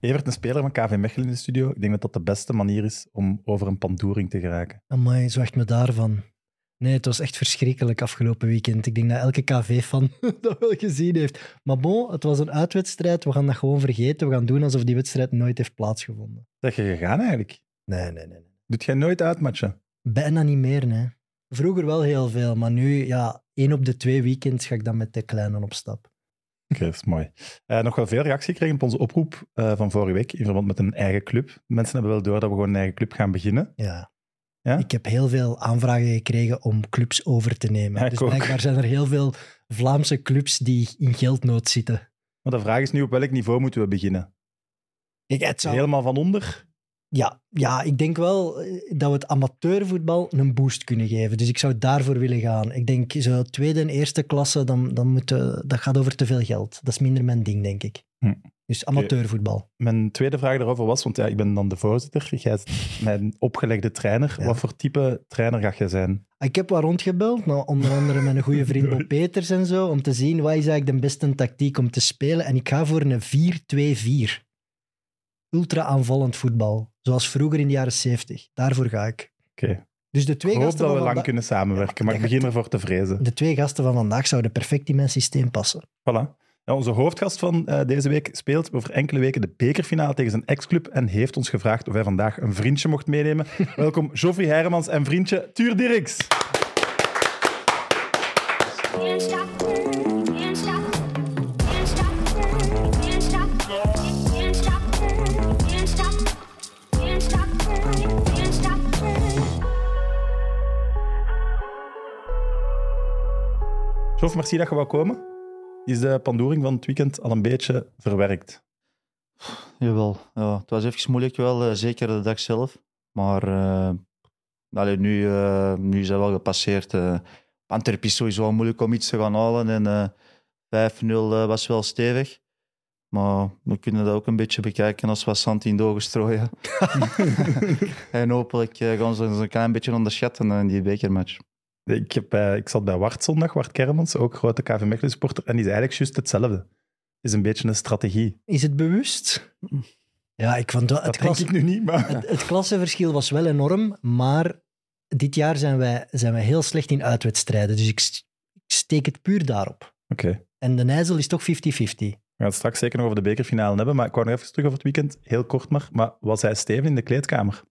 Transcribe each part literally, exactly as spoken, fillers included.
Evert, een speler van K V Mechelen in de studio. Ik denk dat dat de beste manier is om over een pandoering te geraken. Amai, zwacht me daarvan. Nee, het was echt verschrikkelijk afgelopen weekend. Ik denk dat elke K V-fan dat wel gezien heeft. Maar bon, het was een uitwedstrijd. We gaan dat gewoon vergeten. We gaan doen alsof die wedstrijd nooit heeft plaatsgevonden. Zeg je gegaan eigenlijk? Nee, nee, nee. Doet jij nooit uitmatchen? Bijna niet meer, nee. Vroeger wel heel veel, maar nu, ja, één op de twee weekends ga ik dan met de kleinen op stap. Oké, okay, dat is mooi. Uh, nog wel veel reactie gekregen op onze oproep uh, van vorige week in verband met een eigen club. Mensen hebben wel door dat we gewoon een eigen club gaan beginnen. Ja. ja? Ik heb heel veel aanvragen gekregen om clubs over te nemen. Ja, dus blijkbaar ook. Zijn er heel veel Vlaamse clubs die in geldnood zitten. Maar de vraag is nu, op welk niveau moeten we beginnen? Ik, het zou... Helemaal van onder? Ja, ja, ik denk wel dat we het amateurvoetbal een boost kunnen geven. Dus ik zou daarvoor willen gaan. Ik denk, zo tweede en eerste klasse, dan, dan moet, dat gaat over te veel geld. Dat is minder mijn ding, denk ik. Hm. Dus amateurvoetbal. Okay. Mijn tweede vraag daarover was, want ja, ik ben dan de voorzitter. Jij bent mijn opgelegde trainer. Ja. Wat voor type trainer ga jij zijn? Ik heb wel rondgebeld, nou, onder andere met een goede vriend Bob Peters en zo, om te zien wat is eigenlijk de beste tactiek om te spelen. En ik ga voor een vier twee vier. Ultra-aanvallend voetbal. Zoals vroeger in de jaren zeventig. Daarvoor ga ik. Okay. Dus de twee ik hoop gasten dat we lang vanda- kunnen samenwerken, ja, maar ik begin ervoor te vrezen. De twee gasten van vandaag zouden perfect in mijn systeem passen. Voilà. Ja, onze hoofdgast van uh, deze week speelt over enkele weken de bekerfinale tegen zijn ex-club en heeft ons gevraagd of hij vandaag een vriendje mocht meenemen. Welkom Joffrey Heijermans en vriendje Tuur Dirks. Joff, merci dat je wou komen. Is de pandoering van het weekend al een beetje verwerkt? Jawel. Ja. Het was even moeilijk, wel, zeker de dag zelf. Maar uh, allee, nu, uh, nu is dat wel gepasseerd. Uh, Antwerp is sowieso moeilijk om iets te gaan halen. En uh, vijf nul uh, was wel stevig. Maar we kunnen dat ook een beetje bekijken als we zand in de ogen strooien. En hopelijk uh, gaan ze ons een klein beetje onderschatten in die bekermatch. Ik, heb, uh, ik zat bij Wart zondag, Wart Kermans, ook grote K V Mechelen supporter, en die is eigenlijk juist hetzelfde. Is een beetje een strategie. Is het bewust? Ja, ik vond dat... Dat denk klasse, ik nu niet, maar... Het, het klassenverschil was wel enorm, maar dit jaar zijn wij, zijn wij heel slecht in uitwedstrijden, dus ik, st- ik steek het puur daarop. Oké. Okay. En de Nijzel is toch vijftig vijftig. We gaan het straks zeker nog over de bekerfinale hebben, maar ik wou nog even terug over het weekend, heel kort maar, maar was hij Steven in de kleedkamer?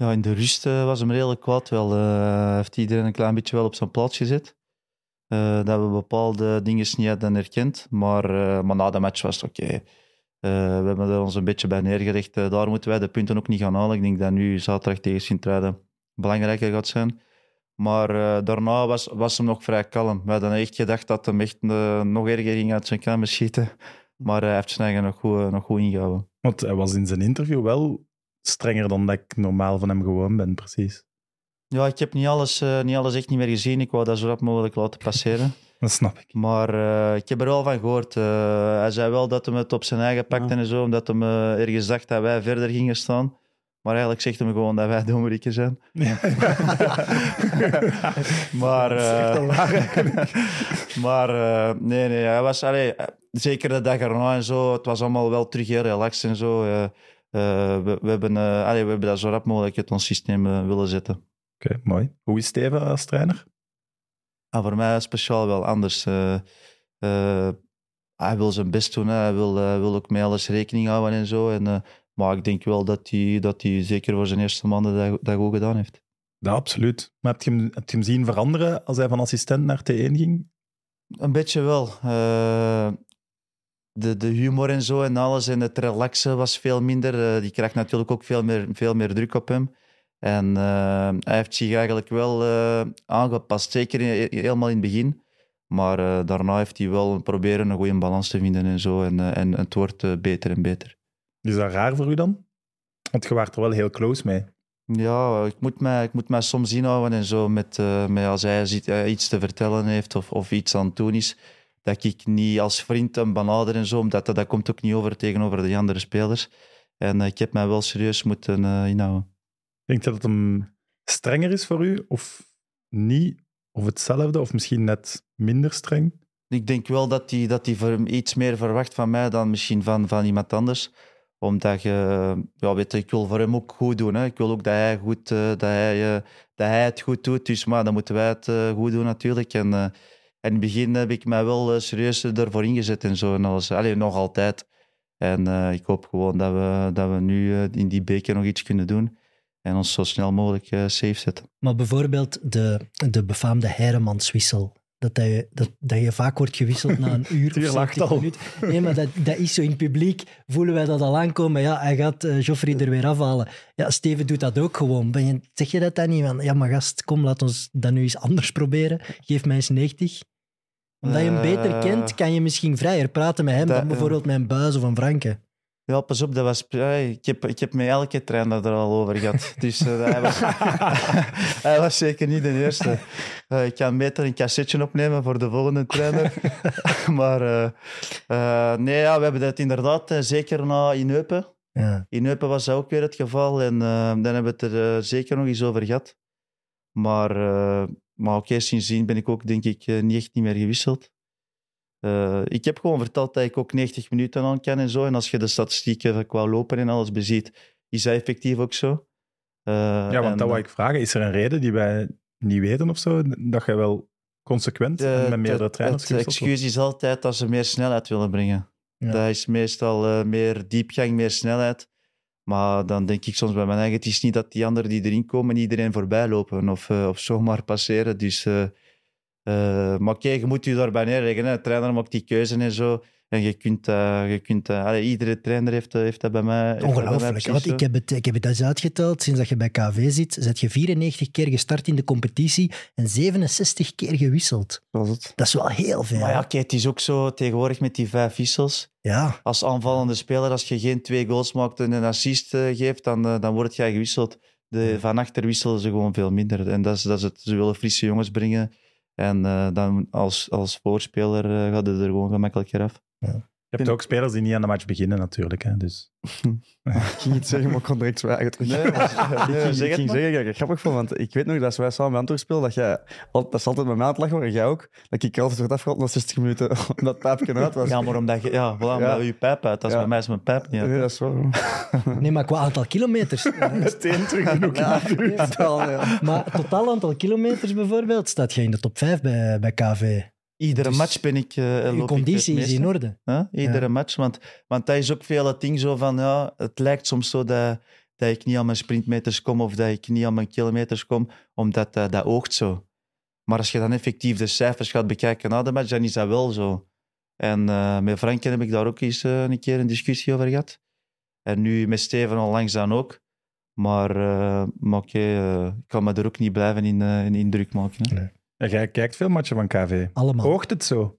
Ja, in de rust uh, was hem redelijk kwaad wel. Uh, heeft iedereen een klein beetje wel op zijn plaats gezet. Uh, dat we bepaalde dingen niet hadden herkend. Maar, uh, maar na de match was het oké. Okay. Uh, we hebben er ons een beetje bij neergelegd. Uh, daar moeten wij de punten ook niet gaan halen. Ik denk dat nu zaterdag tegen Sint-Truiden belangrijker gaat zijn. Maar uh, daarna was, was hem nog vrij kalm. We hadden echt gedacht dat hem echt uh, nog erger ging uit zijn kamer schieten. Maar hij heeft zijn eigen nog goed, uh, nog goed ingehouden. Want hij was in zijn interview wel... strenger dan dat ik normaal van hem gewoon ben, precies. Ja, ik heb niet alles, uh, niet alles echt niet meer gezien. Ik wou dat zo rap mogelijk laten passeren. Dat snap ik. Maar uh, ik heb er wel van gehoord. Uh, hij zei wel dat hij het op zijn eigen pakte, ja, en zo, omdat hij uh, ergens dacht dat wij verder gingen staan. Maar eigenlijk zegt hij gewoon dat wij de Omerikken zijn. Ja. maar uh, maar uh, nee, nee, hij was... Allee, zeker de dag erna en zo, het was allemaal wel terug heel relaxed en zo... Uh, Uh, we, we, hebben, uh, allee, we hebben dat zo rap mogelijk uit ons systeem uh, willen zetten. Oké, okay, mooi. Hoe is Steven als trainer? Ah, voor mij speciaal wel anders. Uh, uh, hij wil zijn best doen. Hè. Hij wil, uh, wil ook met alles rekening houden en zo. En, uh, maar ik denk wel dat hij, dat hij zeker voor zijn eerste maanden dat, dat goed gedaan heeft. Ja, absoluut. Maar heb je, hem, heb je hem zien veranderen als hij van assistent naar T één ging? Een beetje wel. Uh, De, de humor en zo en alles en het relaxen was veel minder. Uh, die krijgt natuurlijk ook veel meer, veel meer druk op hem. En uh, hij heeft zich eigenlijk wel uh, aangepast, zeker in, helemaal in het begin. Maar uh, daarna heeft hij wel proberen een goede balans te vinden en zo. En, uh, en het wordt uh, beter en beter. Is dat raar voor u dan? Want je waart er wel heel close mee. Ja, ik moet mij, ik moet mij soms inhouden en zo. Met, uh, met als hij ziet, uh, iets te vertellen heeft of, of iets aan het doen is... dat ik niet als vriend hem benader en zo, omdat dat, dat komt ook niet over tegenover de andere spelers. En uh, ik heb mij wel serieus moeten uh, inhouden. Denk je dat het hem strenger is voor u, of niet, of hetzelfde, of misschien net minder streng? Ik denk wel dat hij dat die iets meer verwacht van mij dan misschien van, van iemand anders. Omdat je, ja, weet je, ik wil voor hem ook goed doen. Hè. Ik wil ook dat hij, goed, dat, hij, dat hij het goed doet. Dus maar dan moeten wij het goed doen natuurlijk. En uh, in het begin heb ik mij wel serieus ervoor ingezet en zo. En alles. Allee, nog altijd. En uh, ik hoop gewoon dat we, dat we nu in die beker nog iets kunnen doen. En ons zo snel mogelijk uh, safe zetten. Maar bijvoorbeeld de, de befaamde Heijermanswissel. Dat, dat, je, dat, dat je vaak wordt gewisseld na een uur of zestig minuten. Nee, maar dat, dat is zo. In het publiek voelen wij dat al aankomen. Ja, hij gaat uh, Joffrey er weer afhalen. Ja, Steven doet dat ook gewoon. Ben je, zeg je dat dan niet? Van, ja, maar gast, kom, laat ons dat nu eens anders proberen. Geef mij eens negentig. Omdat je hem beter uh, kent, kan je misschien vrijer praten met hem dat, dan bijvoorbeeld met een Buijs of een Franke. Ja, pas op, dat was, ik heb, ik heb met elke trainer er al over gehad. Dus uh, hij, was, hij was zeker niet de eerste. Uh, ik kan beter een cassetje opnemen voor de volgende trainer. maar uh, uh, nee, ja, we hebben dat inderdaad, zeker na in Eupen. Ja. In Eupen was dat ook weer het geval. En uh, dan hebben we het er uh, zeker nog eens over gehad. Maar, uh, maar oké, okay, sindsdien ben ik ook, denk ik, uh, niet echt niet meer gewisseld. Uh, ik heb gewoon verteld dat ik ook negentig minuten aan kan en zo. En als je de statistieken qua lopen en alles beziet, is dat effectief ook zo. Uh, ja, want dat wou ik vragen. Is er een reden die wij niet weten of zo? Dat jij wel consequent uh, met meerdere trainers gewisseld wordt? Het excuus is altijd dat ze meer snelheid willen brengen. Ja. Dat is meestal uh, meer diepgang, meer snelheid. Maar dan denk ik soms bij mijn eigen, het is niet dat die anderen die erin komen, iedereen voorbij lopen of, uh, of zomaar passeren. Dus... Uh, Uh, maar oké, je moet je daarbij neerleggen. Hè. De trainer maakt die keuze en zo. En je kunt... Uh, je kunt uh, allee, iedere trainer heeft, uh, heeft dat bij mij... Ongelooflijk. Bij mij ik, heb het, ik heb het eens uitgeteld. Sinds dat je bij K V zit, zet je vierennegentig keer gestart in de competitie en zevenenzestig keer gewisseld. Dat is, het. Dat is wel heel veel. Maar ja, oké, het is ook zo tegenwoordig met die vijf wissels. Ja. Als aanvallende speler, als je geen twee goals maakt en een assist uh, geeft, dan, uh, dan word jij gewisseld. De, van achter wisselen ze gewoon veel minder. En dat is, dat is het. Ze willen frisse jongens brengen. En uh, dan als, als voorspeler uh, gaat het er gewoon gemakkelijker af. Ja. Je hebt ook spelers die niet aan de match beginnen, natuurlijk. Hè, dus. Ik ging niet zeggen, maar ik kon direct zwijgen. Nee, maar, nee, ik, ik ging zeggen, ik grappig vond, want ik weet nog dat wij samen bij Antwerp spelen, dat jij, dat is altijd mijn maat lag, maar jij ook, dat ik altijd werd afgerond na zestig minuten, omdat het pijpje uit was. Ja, maar omdat je, ja, voilà, ja. Omdat je pijp uit, dat is ja. Bij mij is mijn pijp niet uit. Nee, dat is wel. Nee, maar qua aantal kilometers. Ja, meteen terug genoeg. Ja, nee, maar, ja. Maar totaal aantal kilometers bijvoorbeeld, staat jij in de top vijf bij, bij K V? Iedere dus match ben ik... Uh, je conditie ik is in orde. Huh? Iedere ja. match, want, want dat is ook veel het ding zo van... Ja, het lijkt soms zo dat, dat ik niet aan mijn sprintmeters kom of dat ik niet aan mijn kilometers kom, omdat uh, dat oogt zo. Maar als je dan effectief de cijfers gaat bekijken na de match, dan is dat wel zo. En uh, met Frank heb ik daar ook eens uh, een keer een discussie over gehad. En nu met Steven onlangs dan ook. Maar, uh, maar oké, okay, uh, ik kan me er ook niet blijven in, uh, in indruk maken. Hè? Nee. En jij kijkt veel matchen van K V. Allemaal. Oogt het zo?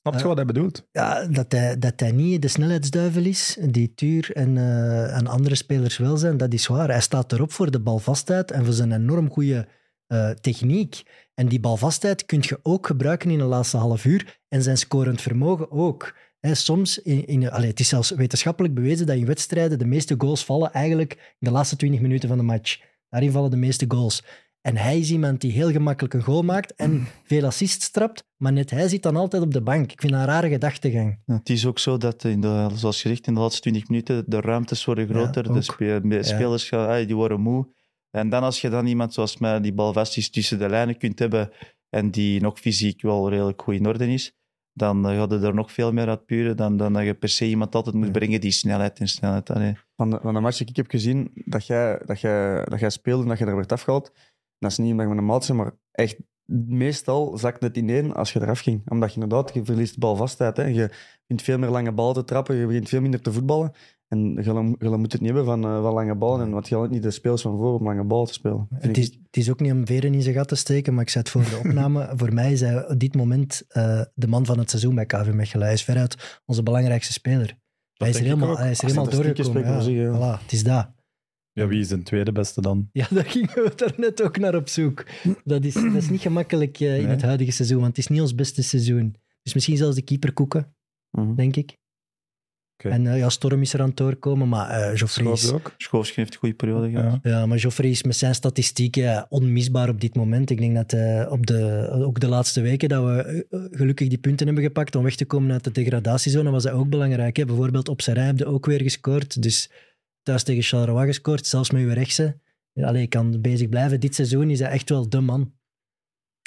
Snap je uh, wat hij bedoelt? Ja, dat hij, dat hij niet de snelheidsduivel is, die Tuur en, uh, en andere spelers wel zijn, dat is waar. Hij staat erop voor de balvastheid en voor zijn enorm goede uh, techniek. En die balvastheid kun je ook gebruiken in de laatste half uur en zijn scorend vermogen ook. He, soms, in, in, allez, het is zelfs wetenschappelijk bewezen dat in wedstrijden de meeste goals vallen eigenlijk in de laatste twintig minuten van de match. Daarin vallen de meeste goals. En hij is iemand die heel gemakkelijk een goal maakt en veel assists trapt, maar net hij zit dan altijd op de bank. Ik vind dat een rare gedachtegang. Ja, het is ook zo dat, in de, zoals gezegd, in de laatste twintig minuten de ruimtes worden groter, ja, de spe- ja. spelers gaan, die worden moe. En dan als je dan iemand zoals mij die bal vast is tussen de lijnen kunt hebben en die nog fysiek wel redelijk goed in orde is, dan gaat het er nog veel meer uit puren dan, dan dat je per se iemand altijd moet brengen die snelheid en snelheid. Allee. Van, de, van de match die ik heb gezien, dat jij, dat jij, dat jij speelde en dat je er werd afgehaald, dat is niet omdat je met een maat bent, maar echt meestal zakt het ineen als je eraf ging. Omdat je inderdaad, je verliest balvastheid. Hè. Je begint veel meer lange ballen te trappen, je begint veel minder te voetballen. En je, je moet het niet hebben van, uh, van lange ballen, want je had niet de spelers van voor om lange ballen te spelen. Het is, het is ook niet om veren in zijn gat te steken, maar ik zei het voor de opname. Voor mij is hij op dit moment uh, de man van het seizoen bij K V Mechelen. Hij is veruit onze belangrijkste speler. Dat hij is er helemaal, hij is er helemaal doorgekomen. Ja, zich, ja. Voilà, het is dat. Ja, wie is de tweede beste dan? Ja, daar gingen we daarnet ook naar op zoek. Dat is, dat is niet gemakkelijk uh, in nee. het huidige seizoen, want het is niet ons beste seizoen. Dus misschien zelfs de keeper koeken, mm-hmm. denk ik. Okay. En uh, ja, Storm is er aan het doorkomen, maar uh, Joffrey is... Schoofsken heeft een goede periode gehad. Ja. ja, maar Joffrey is met zijn statistieken onmisbaar op dit moment. Ik denk dat uh, op de, ook de laatste weken dat we uh, gelukkig die punten hebben gepakt om weg te komen uit de degradatiezone, was dat ook belangrijk. Hè? Bijvoorbeeld op Serij heb je ook weer gescoord. Dus thuis tegen Charleroi gescoord, zelfs met uw rechtse. Allee, ik kan bezig blijven. Dit seizoen is hij echt wel de man.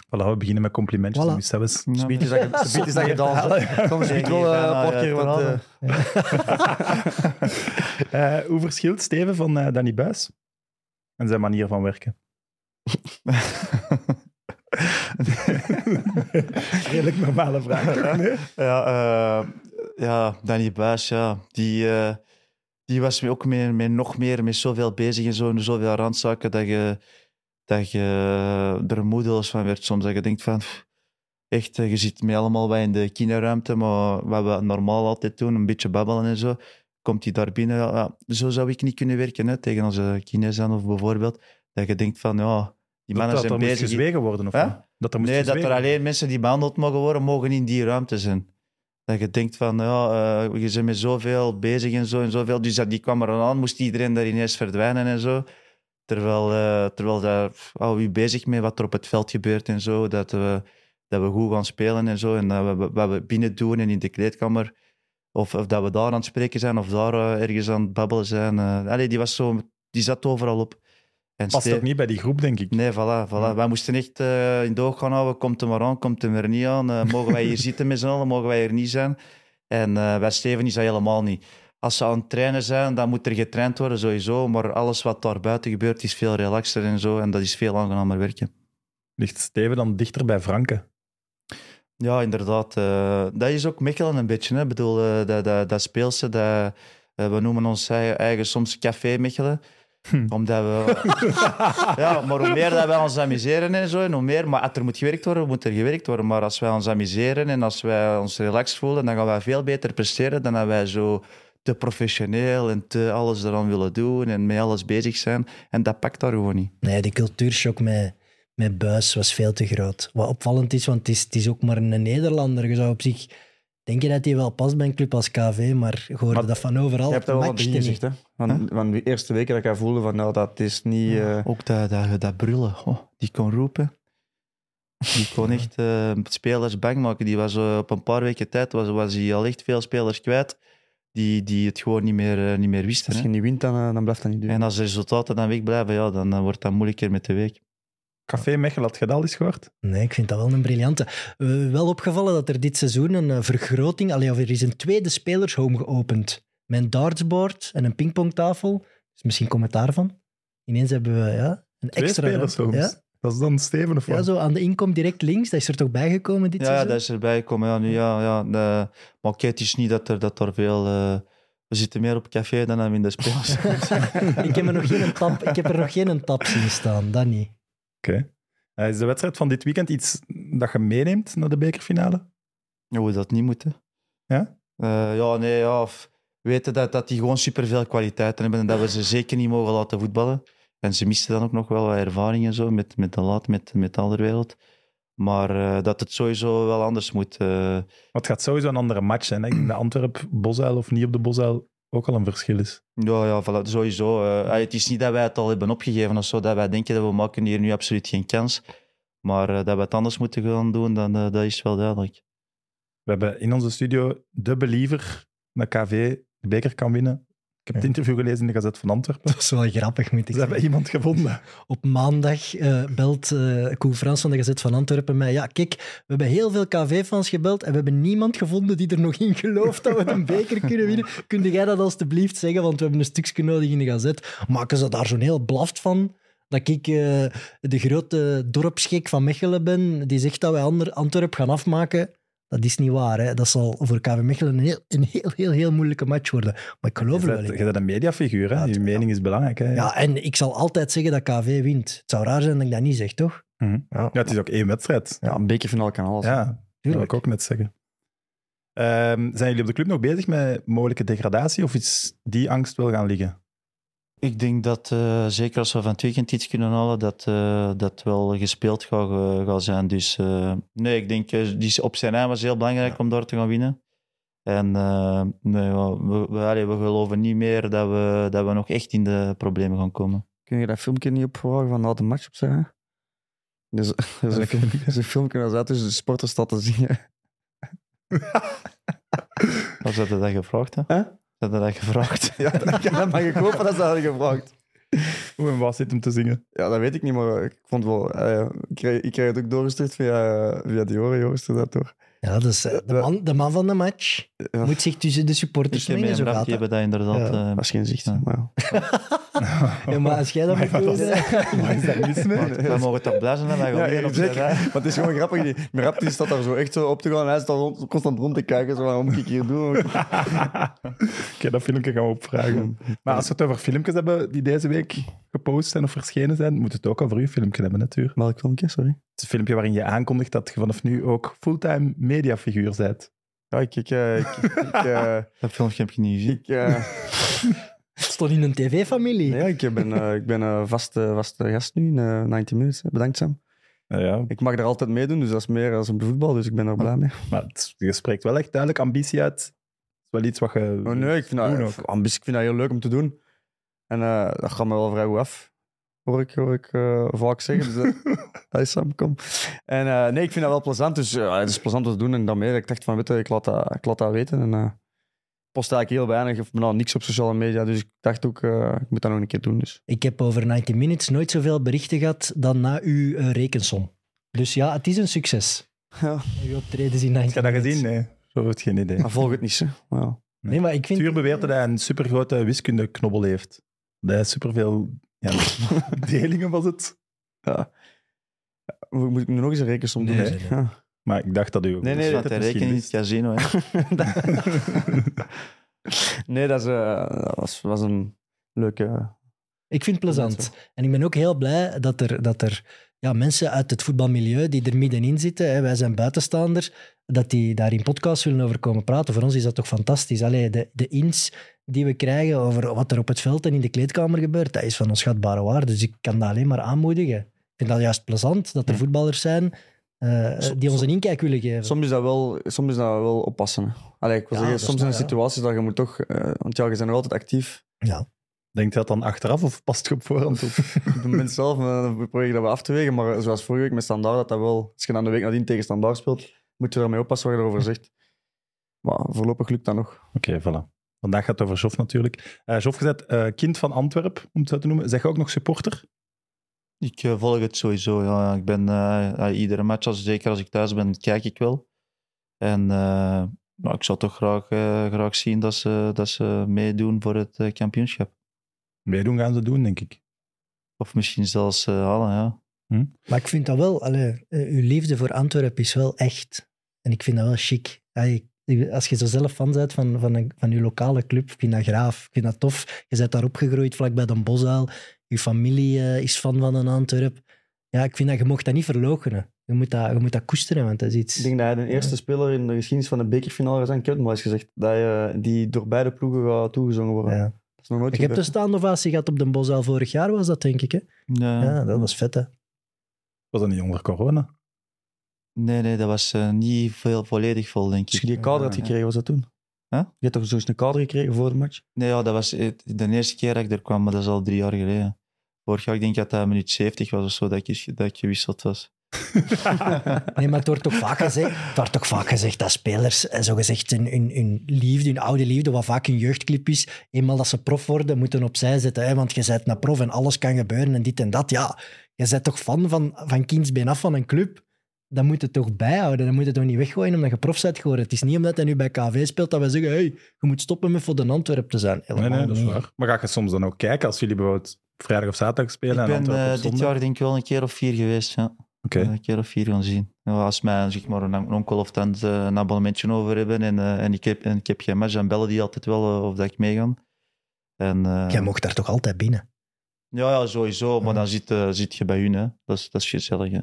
Voilà, we beginnen met complimentjes. Voilà. Ze is dat je, ja, je dansen. Kom, zeg wel een paar keer wat... Uh... Ja. uh, hoe verschilt Steven van uh, Danny Buijs en zijn manier van werken? Redelijk normale vraag. Nee? Ja, uh, ja, Danny Buijs, ja. Die, uh, die was me ook mee, mee, nog meer met zoveel bezig en zo, en zoveel randzaken dat je... dat je er moedeloos van werd soms. Dat je denkt van, pff, echt, je zit mij allemaal bij in de kinderruimte, maar wat we normaal altijd doen, een beetje babbelen en zo, komt hij daar binnen. Ja, zo zou ik niet kunnen werken, hè, tegen onze Chinezen of bijvoorbeeld. Dat je denkt van, ja, die mannen dat zijn bezig. Dat er gezwegen worden? Of huh? dat er nee, dat er alleen mensen die behandeld mogen worden, mogen in die ruimte zijn. Dat je denkt van, ja, uh, je bent met zoveel bezig en zo en zoveel. Dus dat die kwam er aan, moest iedereen daar ineens verdwijnen en zo. Terwijl, uh, terwijl daar oh, wie bezig met wat er op het veld gebeurt en zo, dat we, dat we goed gaan spelen en zo, en dat we, wat we binnen doen en in de kleedkamer, of, of dat we daar aan het spreken zijn, of daar uh, ergens aan het babbelen zijn. Uh, allee, die, was zo, die zat overal op. En past Ste- ook niet bij die groep, denk ik. Nee, voilà. voilà. Ja. Wij moesten echt uh, in de oog gaan houden, komt hem er aan, komt hem er niet aan, uh, mogen wij hier zitten met z'n allen, mogen wij er niet zijn. En uh, bij Steven is dat helemaal niet. Als ze aan het trainen zijn, dan moet er getraind worden sowieso. Maar alles wat daar buiten gebeurt, is veel relaxer en zo. En dat is veel aangenamer werken. Ligt Steven dan dichter bij Franke? Ja, inderdaad. Uh, dat is ook Mechelen een beetje. Hè. Ik bedoel, uh, dat, dat, dat speelse, dat, uh, we noemen ons eigen soms Café Mechelen. Hm. Omdat we... ja, maar hoe meer dat wij ons amuseren en zo, en hoe meer... Maar als er moet gewerkt worden, moet er gewerkt worden. Maar als wij ons amuseren en als wij ons relaxed voelen, dan gaan wij veel beter presteren dan dat wij zo... te professioneel en te alles eraan willen doen en met alles bezig zijn. En dat pakt daar gewoon niet. Nee, de cultuurshock met, met Buijs was veel te groot. Wat opvallend is, want het is, het is ook maar een Nederlander. Je zou op zich denken dat hij wel past bij een club als K V, maar je hoorde maar, dat van overal. Je hebt dat wel wat ingezegd, hè? Van, van de eerste weken dat ik haar voelde, van nou, dat is niet... Uh... Ook dat, dat, dat brullen, oh, die kon roepen. Die kon echt uh, spelers bang maken. Die was uh, op een paar weken tijd was, was hij al echt veel spelers kwijt. Die, die het gewoon niet meer, uh, niet meer wisten. Als je niet wint, dan, uh, dan blijft dat niet doen. En als de resultaten dan wegblijven, ja, dan, dan wordt dat moeilijker met de week. Café Mechelen, had je dat al eens gehoord? Nee, ik vind dat wel een briljante. Uh, wel opgevallen dat er dit seizoen een uh, vergroting... Allee, of er is een tweede spelershome geopend. Met een dartsboard en een pingpongtafel. Dus misschien commentaar van. Ineens hebben we ja, een Twee extra... Twee spelershomes. Ja? Dat is dan Steven of wat? Ja, zo aan de inkom direct links. Dat is er toch bijgekomen dit ja, seizoen? Ja, dat is erbij gekomen. Ja, nu, ja, ja, de, maar oké, okay, het is niet dat er, dat er veel... Uh, we zitten meer op café dan in de speels. ik, heb er nog geen tap, ik heb er nog geen tap zien staan, dat niet. Oké. Okay. Uh, is de wedstrijd van dit weekend iets dat je meeneemt naar de bekerfinale? Oh, dat niet moet, hè. Ja? Uh, ja, nee, ja. Of weten dat, dat die gewoon superveel kwaliteiten hebben en dat we ze zeker niet mogen laten voetballen. En ze misten dan ook nog wel wat ervaring en zo met, met de laat, met, met de andere wereld. Maar uh, dat het sowieso wel anders moet. Uh... Maar het gaat sowieso een andere match zijn. Hè? De Antwerp, Bosuil of niet op de Bosuil ook al een verschil is. Ja, ja voilà, sowieso. Uh, het is niet dat wij het al hebben opgegeven of zo. Dat wij denken dat we maken hier nu absoluut geen kans. Maar uh, dat we het anders moeten gaan doen, dan, uh, dat is wel duidelijk. We hebben in onze studio de believer dat K V de beker kan winnen. Ik heb het interview gelezen in de Gazet van Antwerpen. Dat is wel grappig, moet ik zeggen. Ze hebben iemand gevonden. Op maandag uh, belt uh, Koen Frans van de Gazet van Antwerpen mij. Ja, kijk, we hebben heel veel K V-fans gebeld en we hebben niemand gevonden die er nog in gelooft dat we een beker kunnen winnen. Kun jij dat alstublieft zeggen, want we hebben een stukje nodig in de Gazet. Maken ze daar zo'n heel blaft van? Dat ik uh, de grote dorpsgek van Mechelen ben, die zegt dat wij Antwerpen gaan afmaken... Dat is niet waar. Hè? Dat zal voor K V Mechelen een heel, een heel, heel, heel moeilijke match worden. Maar ik geloof je het wel. Je bent een mediafiguur. Hè? Ja, je mening ja. is belangrijk. Hè? Ja, en ik zal altijd zeggen dat K V wint. Het zou raar zijn dat ik dat niet zeg, toch? Mm-hmm. Ja. Ja, het is ook één wedstrijd. Ja, een bekerfinale kan alles. Ja, dat wil ik ook net zeggen. Um, zijn jullie op de club nog bezig met mogelijke degradatie? Of is die angst wel gaan liggen? Ik denk dat, uh, zeker als we van het weekend iets kunnen halen, dat uh, dat wel gespeeld gaat uh, ga zijn. Dus uh, nee, ik denk, uh, die op zijn naam was heel belangrijk ja. om daar te gaan winnen. En uh, nee, we, we, we geloven niet meer dat we, dat we nog echt in de problemen gaan komen. Kun je dat filmpje niet opvragen van nou de match opzeggen? Dus, dus dat is een filmpje als uit tussen de sporters staat te zingen. Wat had je dat gevraagd? Hè? Huh? Had je dat gevraagd? Ja, dat, ja, maar ik hoop dat ze dat gevraagd. Hoe en wat zit hem te zingen? Ja, dat weet ik niet, maar ik vond wel... Uh, ik, kreeg, ik kreeg het ook doorgestuurd via, via Dior, Joost, dat toch? Ja, dus de man, de man van de match ja. moet zich tussen de supporters mengen, zo gaat dat. Hebben dat inderdaad... Ja. Uh, dat is geen zicht, ja. maar ja. Maar als jij dat moet doen... Waar is dat mis mee? Dan mogen we toch blij zijn, dan ja, ja, zeker. Maar het is gewoon grappig, die Merab die staat daar zo echt zo op te gaan en hij staat rond, constant rond te kijken, zo, waarom moet ik hier doen? Oké, okay, dat filmpje gaan we opvragen. Maar als we het over filmpjes hebben die deze week gepost zijn of verschenen zijn, moet het ook over uw filmpje hebben, natuurlijk. Welk filmpje, sorry? Het is een filmpje waarin je aankondigt dat je vanaf nu ook fulltime mediafiguur bent. Ja, ik... ik, uh, ik, ik uh, dat filmpje heb je niet gezien. Ik, uh... Het stond in een tv-familie. Ja, ik ben, uh, ik ben uh, vaste uh, vast gast nu in uh, ninety minutes. Bedankt, Sam. Uh, ja. Ik mag er altijd meedoen, dus dat is meer als een voetbal, dus ik ben er blij mee. Maar het, je spreekt wel echt duidelijk ambitie uit. Het is wel iets wat je... Oh, nee, ik vind, dat, uh, ambitie, ik vind dat heel leuk om te doen. En uh, dat gaat me wel vrij goed af. Hoor ik, hoor ik uh, vaak zeggen. Dus dat... Hey Sam, kom. En uh, nee, ik vind dat wel plezant. Dus uh, het is plezant om te doen. En dan meer. Ik dacht van, weet je, ik laat dat, ik laat dat weten. En uh, post eigenlijk heel weinig. Of nou, niks op sociale media. Dus ik dacht ook, uh, ik moet dat nog een keer doen. Dus. Ik heb over ninety minutes nooit zoveel berichten gehad dan na uw uh, rekensom. Dus ja, het is een succes. Ja. Uw optredens in ninety minutes. Heb je dat gezien? Nee. Zo wordt geen idee. Maar volg het niet, hè. Wow. Nee. Nee, maar ik vind... Tuur beweert dat hij een supergrote wiskundeknobbel heeft. Dat hij superveel... Ja, delingen was het. Ja. Moet ik nu nog eens een rekensom doen? Nee, nee, nee. Ja. Maar ik dacht dat u ook... Nee, nee, dat hij rekenen in het casino. Hè. Nee, dat, is, uh, dat was, was een leuke... Ik vind het plezant. En ik ben ook heel blij dat er, dat er ja, mensen uit het voetbalmilieu die er middenin zitten, hè, wij zijn buitenstaanders, dat die daar in podcasts willen over komen praten. Voor ons is dat toch fantastisch. Allee, de, de ins die we krijgen over wat er op het veld en in de kleedkamer gebeurt, dat is van onschatbare waarde. Dus ik kan dat alleen maar aanmoedigen. Ik vind dat juist plezant, dat er voetballers zijn uh, soms, die ons een inkijk willen geven. Soms is dat wel, soms is dat wel oppassen. Allee, ik wil ja, zeggen, soms zijn er situaties dat je moet toch... Uh, want ja, je bent nog altijd actief. Ja. Denkt je dat dan achteraf of past je op voorhand op? Op het moment zelf dan probeer ik dat wel af te wegen, maar zoals vorige week met Standaard, dat dat wel... Als je dan de week nadien tegen Standaard speelt, moet je daarmee oppassen wat je erover zegt. Maar voorlopig lukt dat nog. Oké, okay, voilà. Vandaag gaat het over Joff natuurlijk. Uh, Joff gezet, uh, kind van Antwerp, om het zo te noemen. Zeg je ook nog supporter? Ik uh, volg het sowieso, ja. Ik ben uh, iedere match, als, zeker als ik thuis ben, kijk ik wel. En uh, nou, ik zou toch graag, uh, graag zien dat ze, dat ze meedoen voor het uh, kampioenschap. Meedoen gaan ze doen, denk ik. Of misschien zelfs uh, halen, ja. Hm? Maar ik vind dat wel... Allee, uh, uw liefde voor Antwerpen is wel echt. En ik vind dat wel chic. Allee, als je zo zelf fan bent van, van, een, van je lokale club, ik vind dat graaf. Ik vind dat tof. Je bent daar opgegroeid, vlakbij de Bosuil. Je familie uh, is fan van een Antwerp. Ja, ik vind dat je mocht dat niet verloochenen. Je moet dat, je moet dat koesteren, want dat is iets... Ik denk dat hij de eerste ja. speler in de geschiedenis van de bekerfinale is aan Kutma is gezegd. Dat je, die door beide ploegen gaat toegezongen worden. Ja. Ik heb de staandovatie gehad op de Bosuil vorig jaar, was dat denk ik. Hè? Ja. ja, dat was vet, hè. Was dat niet onder corona? Nee, nee, dat was uh, niet veel volledig vol, denk ik. Dus je die kader had gekregen, was dat toen? Huh? Je hebt toch zo'n kader gekregen voor de match? Nee, ja, dat was de eerste keer dat ik er kwam, maar dat is al drie jaar geleden. Vorig jaar, ik denk dat dat minuut zeventig was of zo, dat ik, dat ik gewisseld was. Nee, maar het wordt, toch vaak gezegd, het wordt toch vaak gezegd dat spelers zogezegd hun, hun, hun liefde, hun oude liefde, wat vaak hun jeugdclub is, eenmaal dat ze prof worden, moeten opzij zetten. Hè? Want je bent naar prof en alles kan gebeuren en dit en dat. Ja, je bent toch fan van, van kindsbeen af van een club. Dan moet je het toch bijhouden. Dan moet je het toch niet weggooien omdat je prof bent geworden. Het is niet omdat hij nu bij K V speelt dat wij zeggen hey, je moet stoppen met voor de Antwerp te zijn. Helemaal nee, nee, dat is waar. Maar ga je soms dan ook kijken als jullie bijvoorbeeld vrijdag of zaterdag spelen? Ik ben en uh, dit jaar denk ik wel een keer of vier geweest, ja. Okay. Een keer of vier gaan zien. Als mij zeg maar, een onkel of tante een abonnementje over hebben en, uh, en, ik heb, en ik heb geen match, dan bellen die altijd wel uh, of dat ik meega. Uh, Jij mocht daar toch altijd binnen? Ja, ja sowieso, maar ja. dan zit, uh, zit je bij hun. Hè. Dat, is, dat is gezellig. Hè.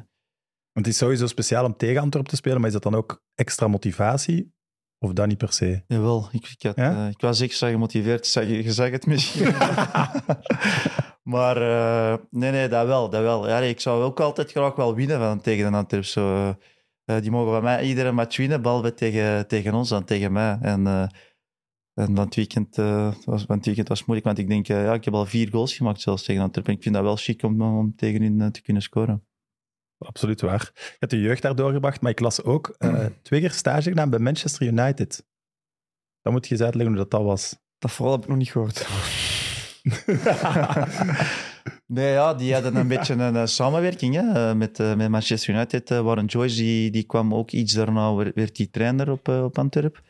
Want het is sowieso speciaal om tegen Antwerp te spelen, maar is dat dan ook extra motivatie? Of dat niet per se? Jawel, ik, ik, had, ja? uh, ik was extra gemotiveerd. Zeg, je zag het misschien. Maar uh, nee, nee, dat wel. Dat wel. Ja, ik zou ook altijd graag wel winnen van tegen de Antwerp. Zo, uh, Uh, die mogen bij mij iedere match winnen, behalve tegen, tegen ons en tegen mij. En, uh, en van, het weekend, uh, was, van het weekend was het moeilijk, want ik denk, uh, ja, ik heb al vier goals gemaakt zelfs tegen Antwerp. En ik vind dat wel chic om, om tegen hen uh, te kunnen scoren. Absoluut waar. Je hebt de jeugd daar doorgebracht, maar ik las ook uh, twee keer stage gedaan bij Manchester United. Dan moet je eens uitleggen hoe dat, dat was. Dat vooral heb ik nog niet gehoord. Nee, ja, die hadden een beetje een uh, samenwerking hè, met, uh, met Manchester United. Uh, Warren Joyce die, die kwam ook iets daarna, werd die trainer op, uh, op Antwerp.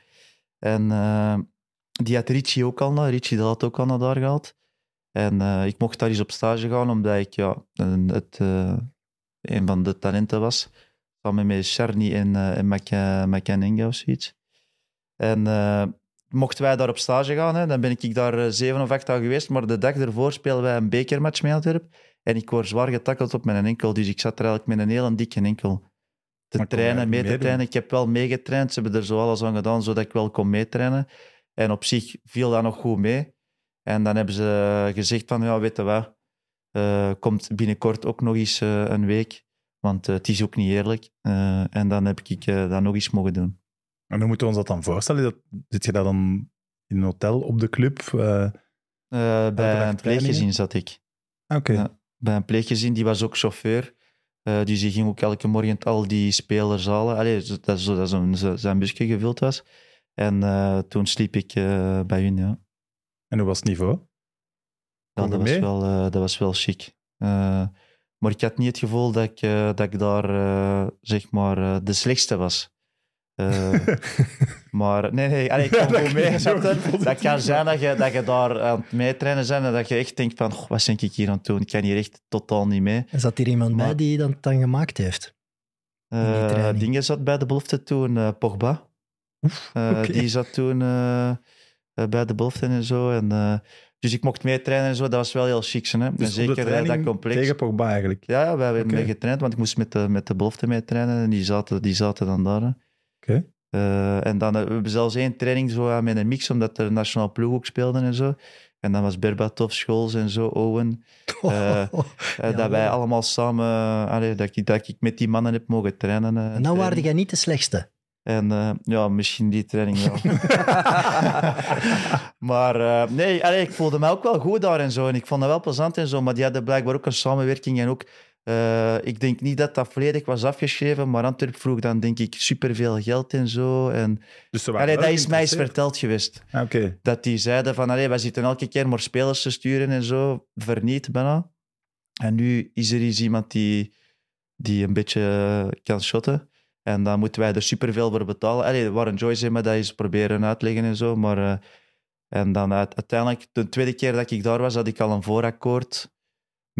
En uh, die had Richie ook al, Richie dat had ook al naar daar gehaald. En uh, ik mocht daar eens op stage gaan, omdat ik ja, het, uh, een van de talenten was. Samen met Charny en, uh, en Mac- McCanninga of zoiets. En... Uh, mochten wij daar op stage gaan, hè, dan ben ik daar zeven of acht aan geweest, maar de dag ervoor spelen wij een bekermatch mee Antwerp en ik word zwaar getackeld op mijn enkel, dus ik zat er eigenlijk met een heel dikke enkel te maar trainen, mee te meedoen. trainen. Ik heb wel meegetraind, ze hebben er zo alles aan gedaan, zodat ik wel kon meetrainen. En op zich viel dat nog goed mee. En dan hebben ze gezegd van, ja, weet je wat, uh, komt binnenkort ook nog eens uh, een week, want uh, het is ook niet eerlijk. Uh, en dan heb ik uh, dat nog eens mogen doen. En hoe moeten we ons dat dan voorstellen? Dat, zit je daar dan in een hotel op de club? Uh, uh, bij een pleeggezin zat ik. Ah, oké. Okay. Uh, bij een pleeggezin, die was ook chauffeur. Uh, dus die ging ook elke morgen al die spelers halen. Allee, dat is zodat zo, zijn busje gevuld was. En uh, toen sliep ik uh, bij hun, ja. En hoe was het niveau? Ja, dat, was wel, uh, dat was wel chic. Uh, maar ik had niet het gevoel dat ik, uh, dat ik daar uh, zeg maar, uh, de slechtste was. Uh, maar nee, nee, allee, ik kom ja, goed mee. Dat, dat kan zijn dat je, dat je daar aan het meetrainen bent en dat je echt denkt van, oh, wat ben ik hier aan het doen? Ik kan hier echt totaal niet mee. En zat hier iemand maar, bij die dat dan gemaakt heeft? Uh, Dingen zat bij de belofte toen, uh, Pogba. Oef, uh, okay. Die zat toen uh, bij de belofte en zo. En, uh, dus ik mocht meetrainen en zo, dat was wel heel chic. Hè? Dus en zeker dat complex. Tegen Pogba eigenlijk? Ja, ja, wij hebben okay. mee getraind, want ik moest met de, met de belofte meetrainen en die zaten, die zaten dan daar. Hè. Okay. Uh, en dan uh, we hebben zelfs één training zo, uh, met een mix, omdat er nationaal ploeg ook speelden en zo. En dan was Berbatov, Scholz en zo, Owen. Uh, uh, oh, ja, dat wij ja. allemaal samen, uh, allee, dat, ik, dat ik met die mannen heb mogen trainen. Uh, en dan waren jij niet de slechtste. En uh, ja, misschien die training wel. maar uh, nee, allee, ik voelde me ook wel goed daar en zo. En ik vond dat wel plezant en zo. Maar die hadden blijkbaar ook een samenwerking en ook... Uh, ik denk niet dat dat volledig was afgeschreven, maar Antwerp vroeg dan, denk ik, superveel geld en zo. En... Dus allee, dat is mij eens verteld geweest. Ah, okay. Dat die zeiden van, allee, wij zitten elke keer maar spelers te sturen en zo, verniet bijna. En nu is er eens iemand die, die een beetje kan shotten. En dan moeten wij er superveel voor betalen. Allee, Warren Joyce heeft me dat eens proberen uit te leggen en zo. Maar, uh, en dan uit, uiteindelijk, de tweede keer dat ik daar was, had ik al een voorakkoord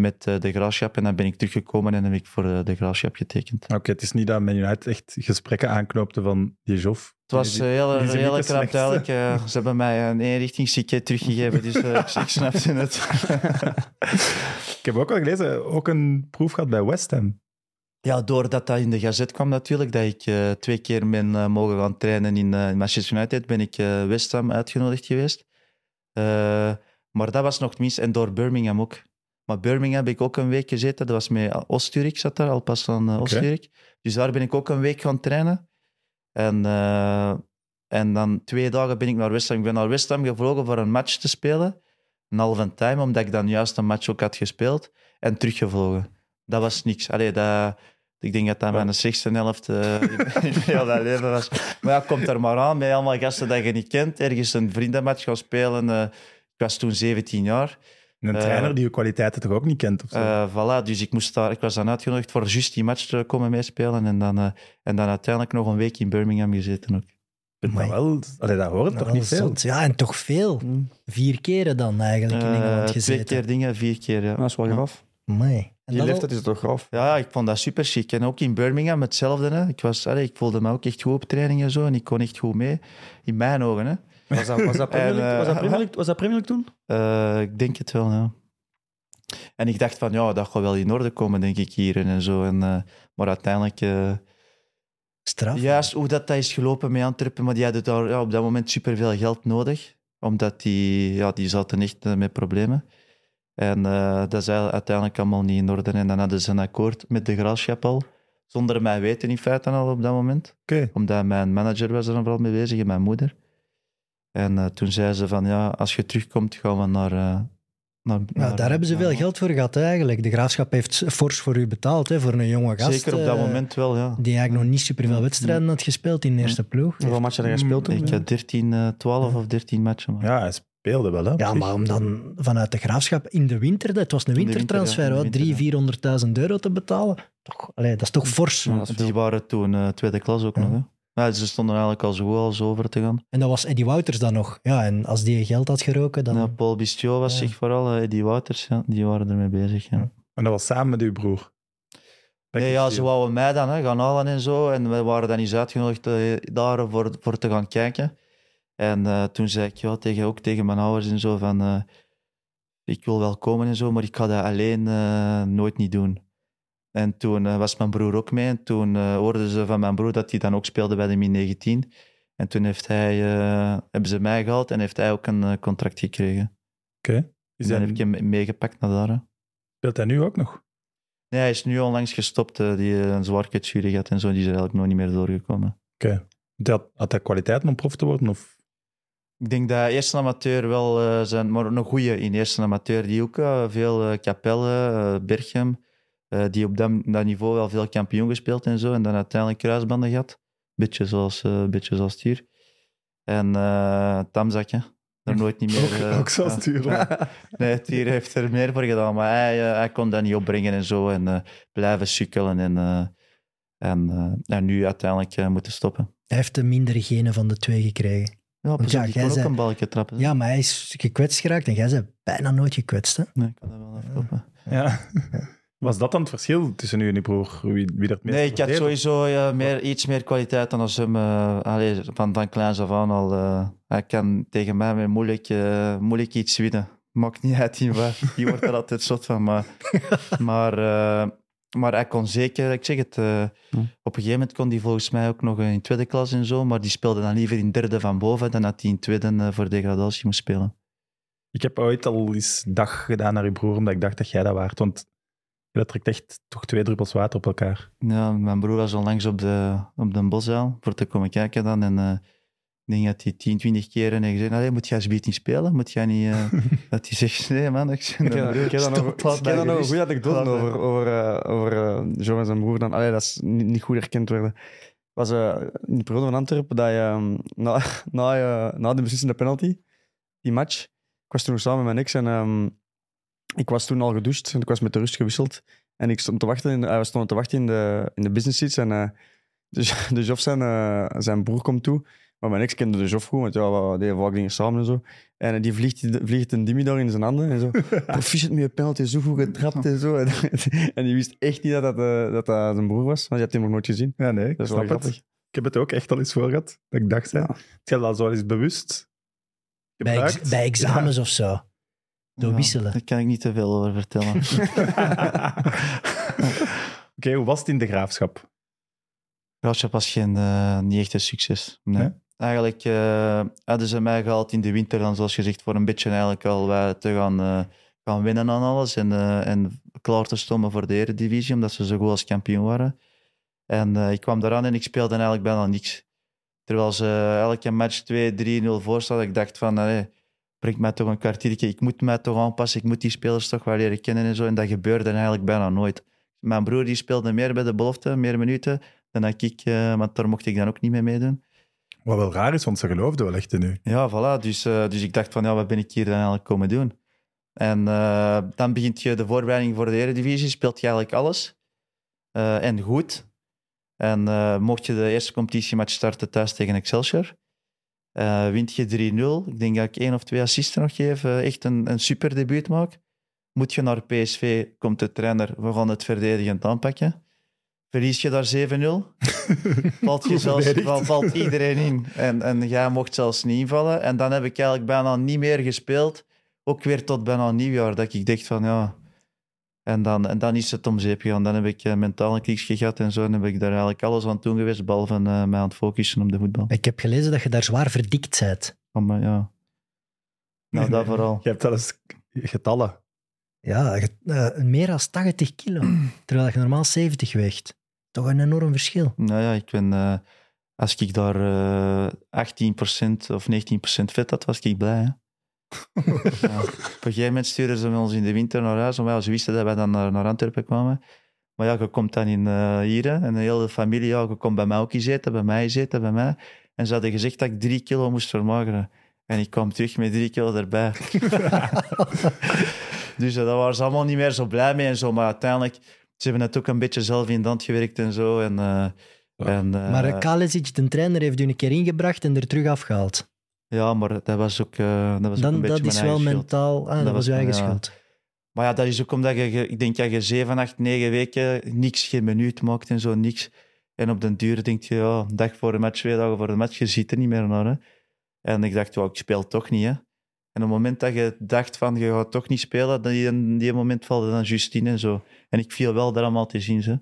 met De Graafschap en dan ben ik teruggekomen en dan heb ik voor De Graafschap getekend. Oké, okay, het is niet dat Man United echt gesprekken aanknoopte van die Joff. Het was die, heel, die heel krap duidelijk. Uh, ze hebben mij een eenrichtingsticket teruggegeven, dus uh, ik, ik snapte het. Ik heb ook al gelezen, ook een proef gehad bij West Ham. Ja, doordat dat in de gazet kwam natuurlijk, dat ik uh, twee keer ben uh, mogen gaan trainen in, uh, in Manchester United, ben ik uh, West Ham uitgenodigd geweest. Uh, maar dat was nog het minst en door Birmingham ook. Maar Birmingham heb ik ook een week gezeten. Dat was met Oost-Turk, zat daar, Alpas van uh, Oost-Turk. Okay. Dus daar ben ik ook een week gaan trainen. En, uh, en dan twee dagen ben ik naar West Ham. Ik ben naar West Ham gevlogen voor een match te spelen. Een halve time, omdat ik dan juist een match ook had gespeeld. En teruggevlogen. Dat was niks. Allee, dat, ik denk dat dat ja. mijn slechtste helft uh, in heel dat leven was. Maar ja, komt er maar aan. Met allemaal gasten dat je niet kent. Ergens een vriendenmatch gaan spelen. Uh, ik was toen zeventien jaar. Een trainer die je kwaliteiten toch ook niet kent? Of zo? Uh, voilà, dus ik, moest daar, ik was dan uitgenodigd voor juist die match te komen meespelen. En dan, uh, en dan uiteindelijk nog een week in Birmingham gezeten ook. Maar wel, allee, dat hoort toch niet veel? Ja, en toch veel. Mm. Vier keren dan eigenlijk in Engeland uh, gezeten. Twee keer dingen, vier keer, ja. Dat is wel graf. Amai. Die leeftijd is toch graf? Ja, ik vond dat super chic. En ook in Birmingham hetzelfde. Hè. Ik, was, allee, ik voelde me ook echt goed op training en zo. En ik kon echt goed mee. In mijn ogen, hè. Was dat, was dat Premier League toen? Uh, ik denk het wel, ja. En ik dacht van, ja, dat gaat wel in orde komen, denk ik, hier en zo. En, uh, maar uiteindelijk... Uh, Straf. Juist hoe dat, dat is gelopen met Antwerpen, maar die hadden daar ja, op dat moment superveel geld nodig. Omdat die, ja, die zaten echt uh, met problemen. En uh, dat is uiteindelijk allemaal niet in orde. En dan hadden ze een akkoord met De Graafschap al. Zonder mijn weten in feite al op dat moment. Okay. Omdat mijn manager was er vooral mee bezig en mijn moeder. En uh, toen zei ze van, ja, als je terugkomt, gaan we naar... Uh, naar, nou, naar daar hebben ze veel geld voor gehad, hè, eigenlijk. De Graafschap heeft fors voor u betaald, hè, voor een jonge gast. Zeker op dat moment wel, ja. Die eigenlijk nog niet superveel wedstrijden had gespeeld in de eerste ploeg. Hoeveel matchen had je gespeeld toen? Ik had dertien, twaalf of dertien matchen. Maar. Ja, hij speelde wel, hè. Ja, precies. Maar om dan vanuit de Graafschap in de winter, het was een wintertransfer, winter, ja, drie, vierhonderdduizend euro te betalen. Toch, allee, dat is toch fors. Ja, die waren toen uh, tweede klas ook ja. nog, hè. Ja, ze stonden eigenlijk al zo als over te gaan. En dat was Eddy Wauters dan nog. Ja, en als die geld had geroken, dan... Ja, Paul Bistiot was zich ja. vooral, Eddy Wauters, ja, die waren ermee bezig. Ja. Ja. En dat was samen met uw broer? Nee, ja, ze wouden mij dan hè, gaan halen en zo. En we waren dan eens uitgenodigd uh, daar voor, voor te gaan kijken. En uh, toen zei ik ja, tegen, ook tegen mijn ouders en zo van... Uh, ik wil wel komen en zo, maar ik ga dat alleen uh, nooit niet doen. En toen uh, was mijn broer ook mee. En toen uh, hoorden ze van mijn broer dat hij dan ook speelde bij de min negentien. En toen heeft hij, uh, hebben ze mij gehaald en heeft hij ook een uh, contract gekregen. Oké. Okay. En dan heb ik hem meegepakt naar daar. Hè. Speelt hij nu ook nog? Nee, hij is nu onlangs gestopt. Uh, die uh, een zwaar kwetsuur had en zo. Die is er eigenlijk nog niet meer doorgekomen. Oké. Okay. Had hij kwaliteit om prof te worden? Of? Ik denk dat eerste amateur wel uh, zijn, maar een goeie in eerste amateur. Die ook uh, veel uh, Capelle, uh, Berchem... Uh, die op dat, dat niveau wel veel kampioen gespeeld en zo. En dan uiteindelijk kruisbanden gehad. Beetje zoals, uh, beetje zoals Tuur. En uh, Tamzakje. Er nooit niet meer... Uh, ook, ook zoals Tuur. Uh, nee, Tuur heeft er meer voor gedaan. Maar hij, uh, hij kon dat niet opbrengen en zo. En uh, blijven sukkelen. En, uh, en, uh, en nu uiteindelijk uh, moeten stoppen. Hij heeft de mindere genen van de twee gekregen. Ja, precies. Ja, die kon ook zei... een balkje trappen. Ja, maar hij is gekwetst geraakt. En jij bent bijna nooit gekwetst, hè? Nee, ik kan dat wel afkopen. Ja. ja. Was dat dan het verschil tussen u en uw broer? Wie, wie dat nee, ik had sowieso uh, meer, iets meer kwaliteit dan als hem. Uh, allee, van, van kleins af aan al. Uh, hij kan tegen mij weer moeilijk, uh, moeilijk iets winnen. Maakt niet uit, die, die wordt er altijd zot van. Maar, maar, uh, maar hij kon zeker, ik zeg het, uh, hm. op een gegeven moment kon hij volgens mij ook nog in tweede klas en zo. Maar die speelde dan liever in derde van boven dan dat hij in tweede uh, voor degradatie moest spelen. Ik heb ooit al eens dag gedaan naar uw broer, omdat ik dacht dat jij dat waard. Want dat trekt echt toch twee druppels water op elkaar. Ja, mijn broer was onlangs op de, op de Bosuil voor te komen kijken dan. En uh, ik denk dat hij tien, twintig keer en ik zei, moet jij alsjeblieft niet spelen? Moet jij niet... Uh, dat hij zegt, nee man, ik zei, ja, broer, ik heb dan nog een goede anekdote over, over, uh, over uh, Joe en zijn broer. Dan. Allee, dat is niet, niet goed herkend worden. Was uh, in de periode van Antwerpen dat je um, na, na, uh, na de beslissende penalty, die match, ik was toen samen met mijn ex en... Um, Ik was toen al gedoucht en ik was met de rust gewisseld. En ik stond te wachten in de, uh, we stonden te wachten in de, in de business seats. En uh, de, de Joff zijn, uh, zijn broer komt toe. Maar mijn ex kende de Joff goed, want ja, we deden vaak dingen samen en zo. En uh, die vliegt, vliegt een dimidor in zijn handen. En zo, proficiat met je penalty, zo goed getrapt en zo. En, en die wist echt niet dat dat, uh, dat dat zijn broer was, want je hebt hem nog nooit gezien. Ja, nee, ik dat snap het. Ik heb het ook echt al eens voor gehad, dat ik dacht, ja. Ik heb dat zo al eens bewust bij, ex- bij examens ja. of zo. Door wisselen. Ja, daar kan ik niet te veel over vertellen. Oké, okay, hoe was het in de Graafschap? De Graafschap was geen, uh, niet echt een succes. Nee. Nee? Eigenlijk uh, hadden ze mij gehaald in de winter, dan, zoals gezegd, voor een beetje eigenlijk al uh, te gaan, uh, gaan winnen aan alles. En, uh, en klaar te stomen voor de Eredivisie, omdat ze zo goed als kampioen waren. En uh, ik kwam daaraan en ik speelde eigenlijk bijna niks. Terwijl ze uh, elke match twee, drie nul voor stonden. Ik dacht van... Allee, brengt mij toch een kwartiertje, ik moet mij toch aanpassen, ik moet die spelers toch wel leren kennen en zo. En dat gebeurde eigenlijk bijna nooit. Mijn broer die speelde meer bij de belofte, meer minuten, dan dat ik, uh, want daar mocht ik dan ook niet mee meedoen. Wat wel raar is, want ze geloofden wel echt in u. Ja, voilà. Dus, uh, dus ik dacht van, ja, wat ben ik hier dan eigenlijk komen doen? En uh, dan begint je de voorbereiding voor de Eredivisie, speelt je eigenlijk alles. Uh, en goed. En uh, mocht je de eerste competitiematch starten thuis tegen Excelsior... Uh, wint je drie nul. Ik denk dat ik één of twee assisten nog geef. Uh, echt een, een super debuut maak. Moet je naar P S V, komt de trainer. We gaan het verdedigend aanpakken. Verlies je daar zeven nul. valt, je zelfs, valt iedereen in. En, en jij mocht zelfs niet invallen. En dan heb ik eigenlijk bijna niet meer gespeeld. Ook weer tot bijna nieuwjaar. Dat ik dacht van ja... En dan, en dan is het om zeep gegaan. Dan heb ik uh, mentaal een kliksje gehad en zo. En heb ik daar eigenlijk alles aan toe geweest, behalve uh, mij aan het focussen op de voetbal. Ik heb gelezen dat je daar zwaar verdikt bent. Oh, maar ja. Nou, dat vooral. Je hebt zelfs getallen. Ja, uh, meer dan tachtig kilo. Terwijl je normaal zeventig weegt. toch een enorm verschil. Nou ja, ik ben, uh, als ik daar uh, achttien procent of negentien procent vet had, was ik blij. Hè? Ja. Op een gegeven moment stuurden ze ons in de winter naar huis, omdat ze wisten dat wij dan naar, naar Antwerpen kwamen. Maar ja, je komt dan in, uh, hier hè, en de hele familie, ja, je komt bij mij ook zitten, bij mij zitten, bij mij. En ze hadden gezegd dat ik drie kilo moest vermageren. En ik kwam terug met drie kilo erbij. Dus uh, daar waren ze allemaal niet meer zo blij mee en zo. Maar uiteindelijk, ze hebben het ook een beetje zelf in de hand gewerkt en zo. En, uh, ja. en, uh, maar Kalesic, de trainer, heeft u een keer ingebracht en er terug afgehaald. Ja, maar dat was ook, uh, dat was dan, ook een dat beetje is mijn eigen wel mentaal... Ah, dat, dat was uw eigen ja. schuld. Maar ja, dat is ook omdat je, ik denk dat je zeven, acht, negen weken niks, geen minuut maakt en zo, niks. En op den duur denk je, ja, een dag voor de match, twee dagen voor de match, je ziet er niet meer naar. Hè? En ik dacht, wow, ik speel toch niet. Hè? En op het moment dat je dacht van, je gaat toch niet spelen, die, die moment valde dan Justine en zo. En ik viel wel daar allemaal te zien. Hè?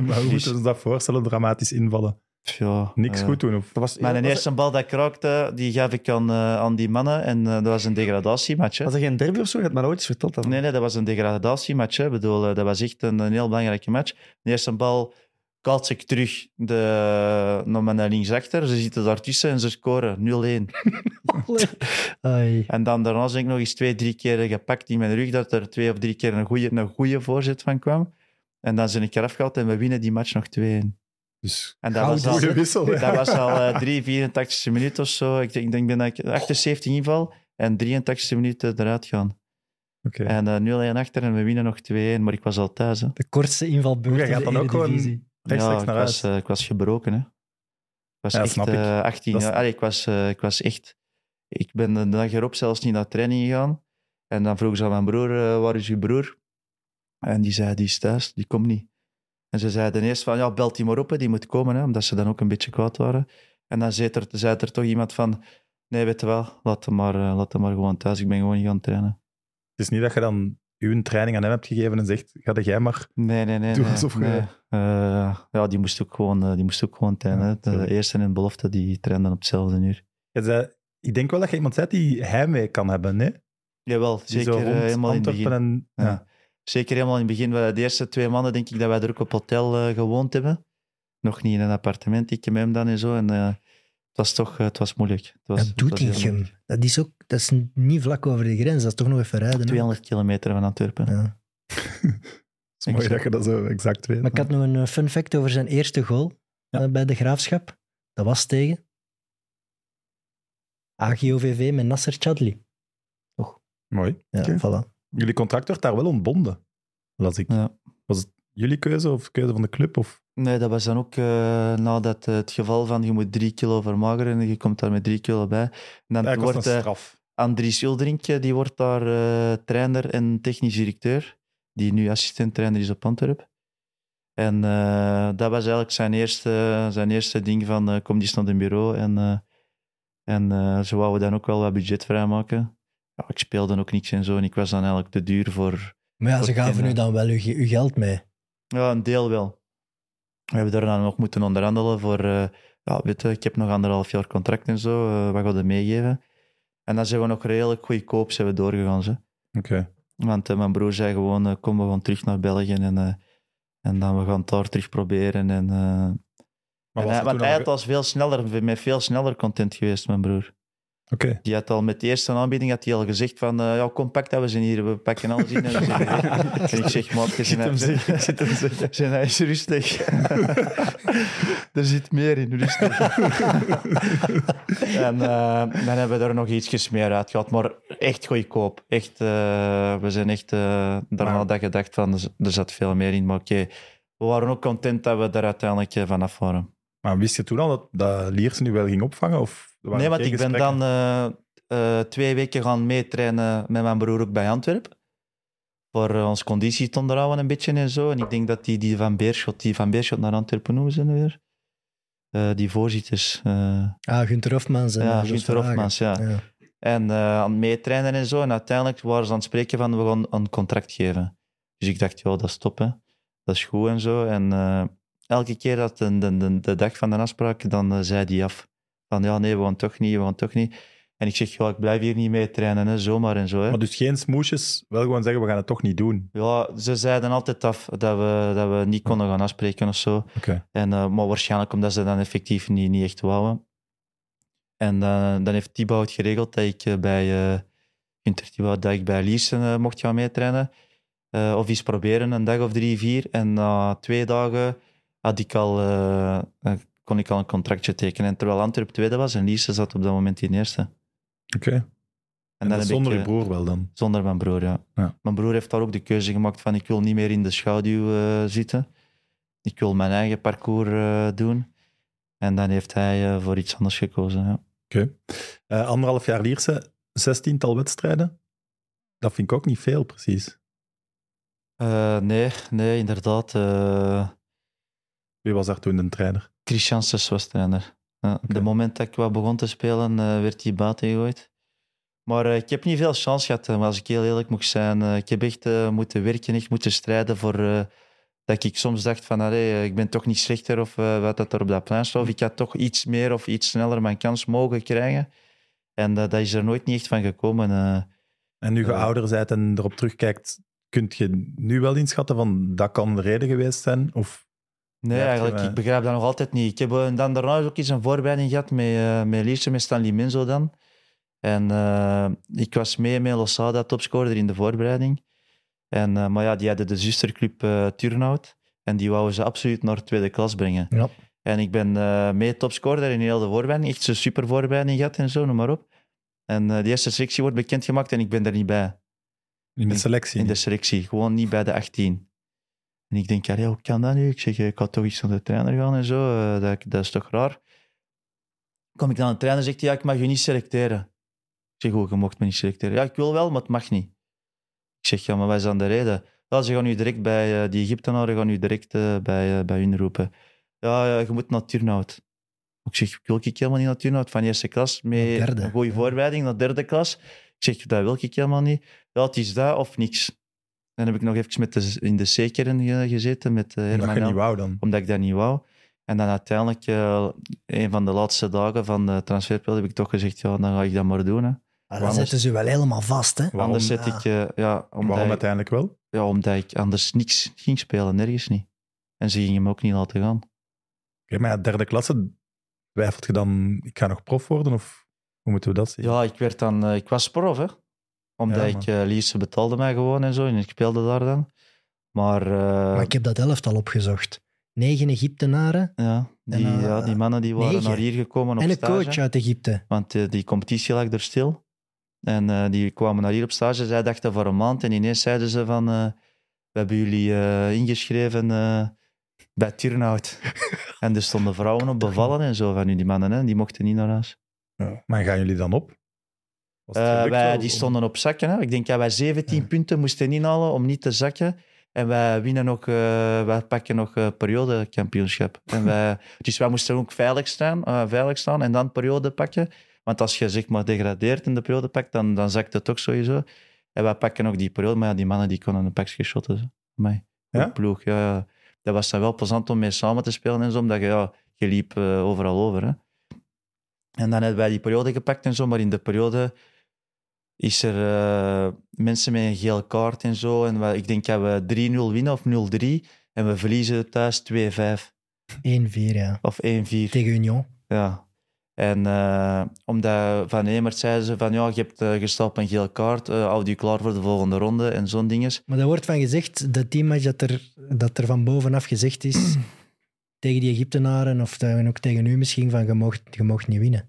Maar hoe dus, moet je dat voorstellen, dramatisch invallen? Ja, niks uh, goed doen. Of? Dat was, maar ja, de eerste was... bal dat ik raakte, die gaf ik aan, uh, aan die mannen. En uh, dat was een degradatiematch. Hè. Was dat geen derby of zo? Je had maar ooit eens verteld. Dan. Nee, nee, dat was een degradatiematch. Hè. Ik bedoel, uh, dat was echt een, een heel belangrijke match. De eerste bal kaats ik terug de, naar mijn linksachter. Ze zitten daartussen en ze scoren nul-één. En dan daarna ben ik nog eens twee, drie keer gepakt in mijn rug, dat er twee of drie keer een goede een goede voorzet van kwam. En dan ben ik eraf gehaald en we winnen die match nog twee-één. Dus en dat was al, wissel, dat ja. was al uh, drie-vierentachtigste minuut of zo. Ik denk, ik denk dat ik achtenzeventig inval en drieëntachtigste minuut eruit gaan. Okay. En uh, nul-één achter en we winnen nog twee-één, maar ik was al thuis. Hè. De kortste invalbeurt in de Eredivisie. Gewoon... Ja, ik was, uh, ik was gebroken. Hè. Ik was ja, echt uh, achttien jaar. Allee, ik, was, uh, ik was echt... Ik ben de dag erop zelfs niet naar training gegaan. En dan vroeg ze aan mijn broer, uh, waar is uw broer? En die zei, die is thuis, die komt niet. En ze zeiden eerst van, ja, belt die maar op, hè, die moet komen, hè, omdat ze dan ook een beetje kwaad waren. En dan zei er, zei er toch iemand van, nee, weet je wel, laat hem maar, laat hem maar gewoon thuis, ik ben gewoon niet gaan trainen. Het is niet dat je dan uw training aan hem hebt gegeven en zegt, ga jij maar nee, nee, nee, doen alsof nee, je... Nee. Uh, ja, die moest ook gewoon, uh, die moest ook gewoon trainen. Ja, de eerste en de belofte, die trainden op hetzelfde uur. Ja, dus, uh, ik denk wel dat je iemand bent die heimwee kan hebben, nee? Jawel, zeker rond, uh, helemaal in het begin. En, ja. Ja. Zeker helemaal in het begin. De eerste twee maanden denk ik dat wij er ook op hotel uh, gewoond hebben. Nog niet in een appartement, ik met hem dan en zo. En, uh, het was toch uh, het was moeilijk. Het was, dat doet Doetinchem. Dat is ook dat is niet vlak over de grens. Dat is toch nog even rijden. tweehonderd hè? Kilometer van Antwerpen. Ja. Het is mooi dat je dat zo exact weet. Maar ik had nog een fun fact over zijn eerste goal ja. bij De Graafschap. Dat was tegen A G O V V met Nasser Chadli. Toch? Mooi. Ja, okay. Voilà. Jullie contract werd daar wel ontbonden, las ik. Ja. Was het jullie keuze of keuze van de club? Of? Nee, dat was dan ook uh, nadat uh, het geval van je moet drie kilo vermageren en je komt daar met drie kilo bij. En dan wordt uh, Andries Uldrink, uh, die wordt daar uh, trainer en technisch directeur, die nu assistent-trainer is op Antwerp. En uh, dat was eigenlijk zijn eerste, zijn eerste ding van uh, kom die eens naar het bureau. En, uh, en uh, ze wouden dan ook wel wat budget vrijmaken. Ja, ik speelde ook niks en zo en ik was dan eigenlijk te duur voor... Maar ja, voor ze gaven u dan wel uw, uw geld mee? Ja, een deel wel. We hebben daar dan nog moeten onderhandelen voor... Uh, ja, weet je, ik heb nog anderhalf jaar contract en zo, uh, wat gaan we meegeven? En dan zijn we nog redelijk goedkoop zijn we doorgegaan. Oké. Okay. Want uh, mijn broer zei gewoon, uh, kom, we gaan terug naar België en, uh, en dan we gaan het daar terug proberen. En, uh, maar en hij, want hij al... was veel sneller, met veel sneller content geweest, mijn broer. Okay. Die had al met de eerste aanbieding had hij al gezegd van uh, ja, kom, pak dat we zijn hier, we pakken alles in. En, we zijn en ik zeg, maat, je zijn hij is rustig. Er zit meer in, rustig. En uh, dan hebben we er nog ietsjes meer uit gehad, maar echt goedkoop. Echt, uh, we zijn echt uh, daarna wow. dat gedacht van, er zat veel meer in, maar oké. Okay. We waren ook content dat we daar uiteindelijk uh, vanaf waren. Maar wist je toen al dat, dat Lierse nu wel ging opvangen? Of nee, want ik gesprekken? ben dan uh, uh, twee weken gaan meetrainen met mijn broer ook bij Antwerpen. Voor uh, ons conditie te onderhouden een beetje en zo. En ik denk dat die, die van Beerschot, die van Beerschot naar Antwerpen noemen ze nu weer. Uh, die voorzitters. Uh, ah, Gunther Hofmans. Ja, Gunther Hofmans, ja. ja. En uh, aan het meetrainen en zo. En uiteindelijk waren ze aan het spreken van, we gaan een contract geven. Dus ik dacht, ja, dat is top, hè. Dat is goed en zo. En... Uh, elke keer dat de, de, de, de dag van de afspraak, dan uh, zei die af. Van ja, nee, we gaan toch niet, we gaan toch niet. En ik zeg, ja, ik blijf hier niet mee trainen, hè, zomaar en zo. Hè. Maar dus geen smoesjes, wel gewoon zeggen, we gaan het toch niet doen? Ja, ze zeiden altijd af dat we, dat we niet konden gaan afspreken of zo. Okay. En, uh, maar waarschijnlijk omdat ze dan effectief niet, niet echt wouden. En uh, dan heeft Thibaut geregeld dat ik uh, bij, uh, Inter Thibaut, dat ik bij Lierse uh, mocht gaan meetrainen. Uh, of iets proberen, een dag of drie, vier. En na uh, twee dagen had ik al, uh, kon ik al een contractje tekenen. En terwijl Antwerp tweede was en Lierse zat op dat moment in eerste. Oké. Okay. En, en dat zonder ik, je broer wel dan? Zonder mijn broer, ja. ja. Mijn broer heeft daar ook de keuze gemaakt van ik wil niet meer in de schaduw uh, zitten. Ik wil mijn eigen parcours uh, doen. En dan heeft hij uh, voor iets anders gekozen, ja. Oké. Okay. Uh, anderhalf jaar Lierse, zestiental wedstrijden. Dat vind ik ook niet veel, precies. Uh, nee, nee, inderdaad. Uh... Wie was daar toen de trainer? Christian Sess was trainer. Uh, okay. De moment dat ik wat begon te spelen, uh, werd hij buiten gegooid. Maar uh, ik heb niet veel chance gehad, maar als ik heel eerlijk moet zijn. Uh, ik heb echt uh, moeten werken, echt moeten strijden voor... Uh, dat ik soms dacht van, allee, ik ben toch niet slechter of uh, wat dat er op dat plein stond. Ik had toch iets meer of iets sneller mijn kans mogen krijgen. En uh, dat is er nooit niet echt van gekomen. Uh, en nu je uh, ouder bent en erop terugkijkt, kun je nu wel inschatten van, dat kan de reden geweest zijn? Of... Nee, eigenlijk, ik begrijp dat nog altijd niet. Ik heb uh, dan daarna ook eens een voorbereiding gehad met, uh, met Lierse, met Stanley Minzo dan. En uh, ik was mee met Losada, topscorer in de voorbereiding. En, uh, maar ja, die hadden de zusterclub uh, Turnhout en die wouden ze absoluut naar tweede klas brengen. Ja. En ik ben uh, mee topscorer in heel de voorbereiding, echt zo'n super voorbereiding gehad en zo, noem maar op. En uh, de eerste selectie wordt bekendgemaakt en ik ben er niet bij. In de selectie? In de selectie, gewoon niet bij de achttien. En ik denk, ja, hoe kan dat nu? Ik zeg, ik had toch iets naar de trainer gaan en zo, uh, dat, dat is toch raar. Kom ik naar de trainer en zegt hij, ja, ik mag je niet selecteren. Ik zeg, oh, je mocht me niet selecteren. Ja, ik wil wel, maar het mag niet. Ik zeg, ja, maar wat is dan de reden? Ja, ze gaan nu direct bij, uh, die Egyptenaren gaan nu direct uh, bij, uh, bij hun roepen. Ja, ja, je moet naar Turnhout. Ik zeg, wil ik helemaal niet naar Turnhout, van eerste klas, met derde. Een goede voorbereiding naar derde klas. Ik zeg, dat wil ik helemaal niet. Ja, het is dat of niks. Dan heb ik nog even met de, in de C-kern gezeten, met uh, Herman. Omdat je niet wou dan? Omdat ik dat niet wou. En dan uiteindelijk, uh, een van de laatste dagen van de transferperiode, heb ik toch gezegd, ja, dan ga ik dat maar doen, hè. Ah, dan zetten ze wel helemaal vast, hè? Waarom, anders zet ja. ik... Uh, ja, waarom ik, uiteindelijk wel? Ja, omdat ik anders niks ging spelen, nergens niet. En ze gingen me ook niet laten gaan. Oké, okay, maar ja, derde klasse, twijfelt je dan, ik ga nog prof worden? Of hoe moeten we dat zien? Ja, ik, werd dan, uh, ik was prof, hè. Omdat ja, ik... Uh, Lierse betaalde mij gewoon en zo, en ik speelde daar dan. Maar... Uh, maar ik heb dat elftal opgezocht. Negen Egyptenaren. Ja, die, en, uh, ja, die mannen die waren negen. Naar hier gekomen op en stage. En een coach uit Egypte. Want uh, die competitie lag er stil. En uh, die kwamen naar hier op stage. Zij dachten voor een maand. En ineens zeiden ze van... Uh, we hebben jullie uh, ingeschreven uh, bij Turnhout. En er stonden vrouwen op bevallen en zo van die mannen. Hè? Die mochten niet naar huis. Ja. Maar gaan jullie dan op? Was het gelukt, uh, wij, die stonden op zakken. Hè? Ik denk, ja, wij zeventien ja. punten moesten inhalen om niet te zakken. En wij winnen nog... Uh, wij pakken nog uh, periodekampioenschap. En wij, dus wij moesten ook veilig staan, uh, veilig staan en dan periode pakken. Want als je zeg maar degradeert in de periode pakt, dan, dan zakt het ook sowieso. En wij pakken ook die periode, maar ja, die mannen die konden een pakje shotten. Mij. Ja? Ploeg, ja, ja. Dat was dan wel plezant om mee samen te spelen en zo, omdat je, ja, je liep uh, overal over. Hè. En dan hebben wij die periode gepakt en zo, maar in de periode is er uh, mensen met een geel kaart en zo. En wij, ik denk dat we drie nul winnen of nul drie en we verliezen thuis twee vijf. één vier, ja. Of één vier. Tegen Union. Ja. En uh, omdat Van Emert zeiden ze van ja, je hebt uh, gestapt een geel kaart, uh, houd je klaar voor de volgende ronde en zo'n dinges. Maar daar wordt van gezegd, dat die match dat er, dat er van bovenaf gezegd is tegen die Egyptenaren of uh, ook tegen u misschien, van je mocht, je mocht niet winnen.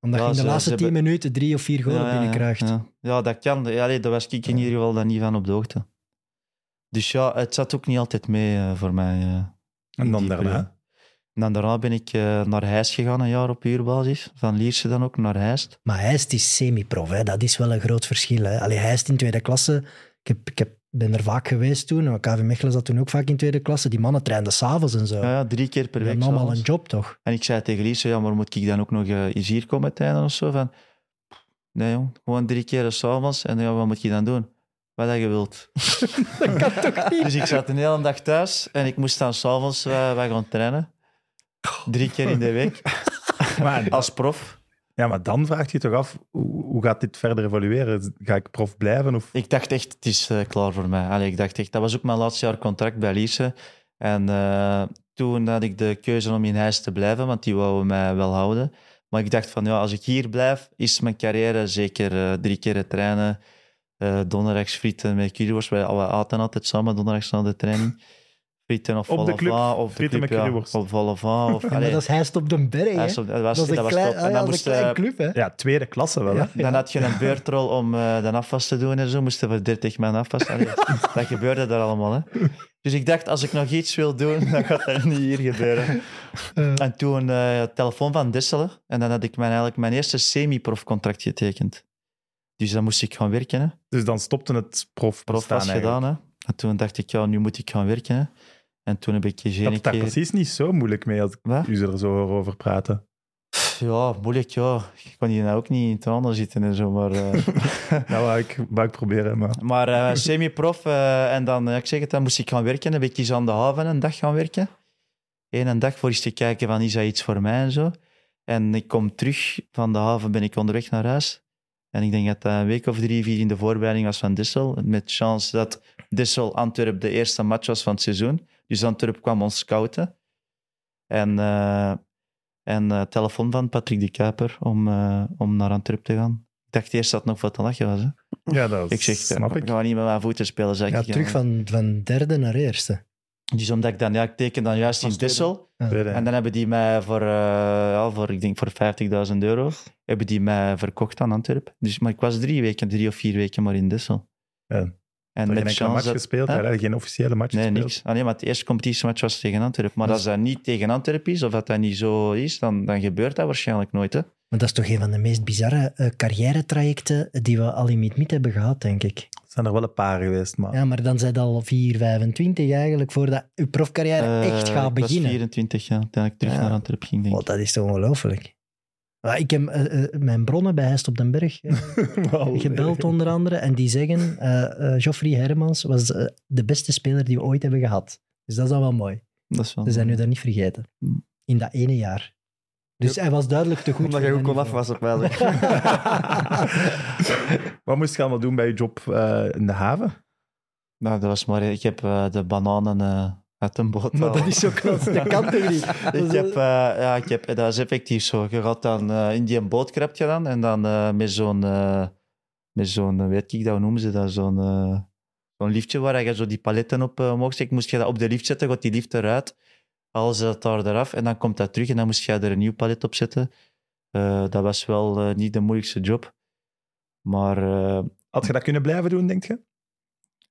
Omdat ja, je in de ze, laatste ze tien hebben... minuten drie of vier goals ja, binnenkrijgt. Ja, ja. ja, dat kan. Ja, nee, daar was ik in ieder geval dan niet van op de hoogte. Dus ja, het zat ook niet altijd mee uh, voor mij. Uh, en dan daarna? En dan daarna ben ik uh, naar Heist gegaan, een jaar op huurbasis. Van Lierse dan ook naar Heist. Maar Heist is semi-prof, hè? Dat is wel een groot verschil. Hè? Allee, Heist in tweede klasse, ik, heb, ik heb, ben er vaak geweest toen. K V Mechelen zat toen ook vaak in tweede klasse. Die mannen trainden s'avonds en zo. Ja, ja, drie keer per week. Dat nam al een job, toch? En ik zei tegen Lierse, ja, maar moet ik dan ook nog uh, eens hier komen trainen of zo? Van, nee jong, gewoon drie keer s'avonds. En ja, wat moet je dan doen? Wat dat je wilt. Dat kan toch niet? Dus ik zat een hele dag thuis en ik moest dan s'avonds uh, gaan trainen. Drie keer in de week. Als prof. Ja, maar dan vraagt je toch af, hoe gaat dit verder evolueren? Ga ik prof blijven? Of? Ik dacht echt, het is uh, klaar voor mij. Allee, ik dacht echt, dat was ook mijn laatste jaar contract bij Lierse. En uh, toen had ik de keuze om in Heist te blijven, want die wouden mij wel houden. Maar ik dacht van, ja, als ik hier blijf, is mijn carrière zeker uh, drie keer het trainen. Uh, donderdags frieten met curryworst. We aten altijd samen donderdags na de training. Frieten of op de club, van, of frieten de club, met curryworst. Ja, of volle van. Ja, dat is Heist op den Berg, hè? Dat was, dat was een klein, en dan ja, moest, een klein club, hè? Ja, tweede klasse wel, hè? Ja, ja. Dan had je een beurtrol om uh, de afwas te doen en zo. Moesten we dertig man afwas. Allee, dat gebeurde daar allemaal, hè? Dus ik dacht, als ik nog iets wil doen, dan gaat dat niet hier gebeuren. Uh. En toen uh, telefoon van Dessel. En dan had ik mijn, eigenlijk mijn eerste semi-profcontract getekend. Dus dan moest ik gaan werken. Hè. Dus dan stopte het prof Prof was gedaan. Hè. En toen dacht ik, ja, nu moet ik gaan werken. Hè. En toen heb ik geen keer... Dat daar precies niet zo moeilijk mee, als wat? U er zo over praten. Ja, moeilijk, ja. Ik kon hier nou ook niet in het handen zitten en zo, maar... Uh... nou, wou ik, wou ik proberen, maar... Maar uh, semi-prof, uh, en dan, uh, ik zeg het, dan moest ik gaan werken. Dan ben ik eens aan de haven een dag gaan werken. Eén een dag voor eens te kijken van, is dat iets voor mij en zo. En ik kom terug van de haven, ben ik onderweg naar huis. En ik denk dat dat een week of drie, vier in de voorbereiding was van Dessel. Met chance dat Dessel Antwerp de eerste match was van het seizoen. Dus Antwerp kwam ons scouten. En... Uh... En uh, telefoon van Patrick Decuyper om, uh, om naar Antwerp te gaan. Ik dacht eerst dat het nog wat te lachen was. Hè? Ja, dat ik zeg, snap uh, ik. Ik ga niet met mijn voeten spelen. Zeg ja, ik, terug ja. van, van derde naar eerste. Dus omdat ik dan, ja, ik teken dan juist in Dessel. Ja. En dan hebben die mij voor, uh, ja, voor, ik denk voor vijftigduizend euro, hebben die mij verkocht aan Antwerp. Dus, maar ik was drie weken, drie of vier weken maar in Dessel. Ja. En met geen match dat, gespeeld, hè? Hij geen officiële match nee, gespeeld. Niks. Ah, nee, maar het eerste competitiematch was tegen Antwerpen. Maar dus... als dat niet tegen Antwerpen is, of dat dat niet zo is, dan, dan gebeurt dat waarschijnlijk nooit. Hè? Maar dat is toch een van de meest bizarre uh, carrière-trajecten die we al in mid-mid hebben gehad, denk ik. Er zijn er wel een paar geweest, maar... Ja, maar dan zijn het al vier, vijfentwintig eigenlijk, voordat je profcarrière uh, echt gaat beginnen. Ik was vierentwintig, ja, toen ik terug ja. naar Antwerpen ging, denk ik. Oh, dat is toch ongelooflijk. Ik heb uh, uh, mijn bronnen bij Heist op den Berg uh, wow, gebeld, nee. onder andere. En die zeggen, uh, uh, Joffrey Heijermans was uh, de beste speler die we ooit hebben gehad. Dus dat is al wel mooi. Dat is wel Ze zijn mooi. Nu daar niet vergeten. In dat ene jaar. Dus hij was duidelijk te goed. Omdat je goed kon afwassen. Wat moest je allemaal doen bij je job uh, in de haven? Nou, dat was maar... Ik heb uh, de bananen... Uh... Een boot maar dat is zo klopt, dat kan toch niet? ik heb, uh, ja, ik heb, dat is effectief zo. Je gaat dan uh, in die boot krept je dan en dan uh, met zo'n, uh, met zo'n, weet ik dat, hoe noemen ze dat, zo'n, uh, zo'n liftje waar je zo die paletten op uh, omhoog steekt. Moest je dat op de lift zetten, gaat die lift eruit, alles dat daar eraf en dan komt dat terug en dan moest je er een nieuw palet op zetten. Uh, dat was wel uh, niet de moeilijkste job. Maar... Uh, had je dat kunnen blijven doen, denk je?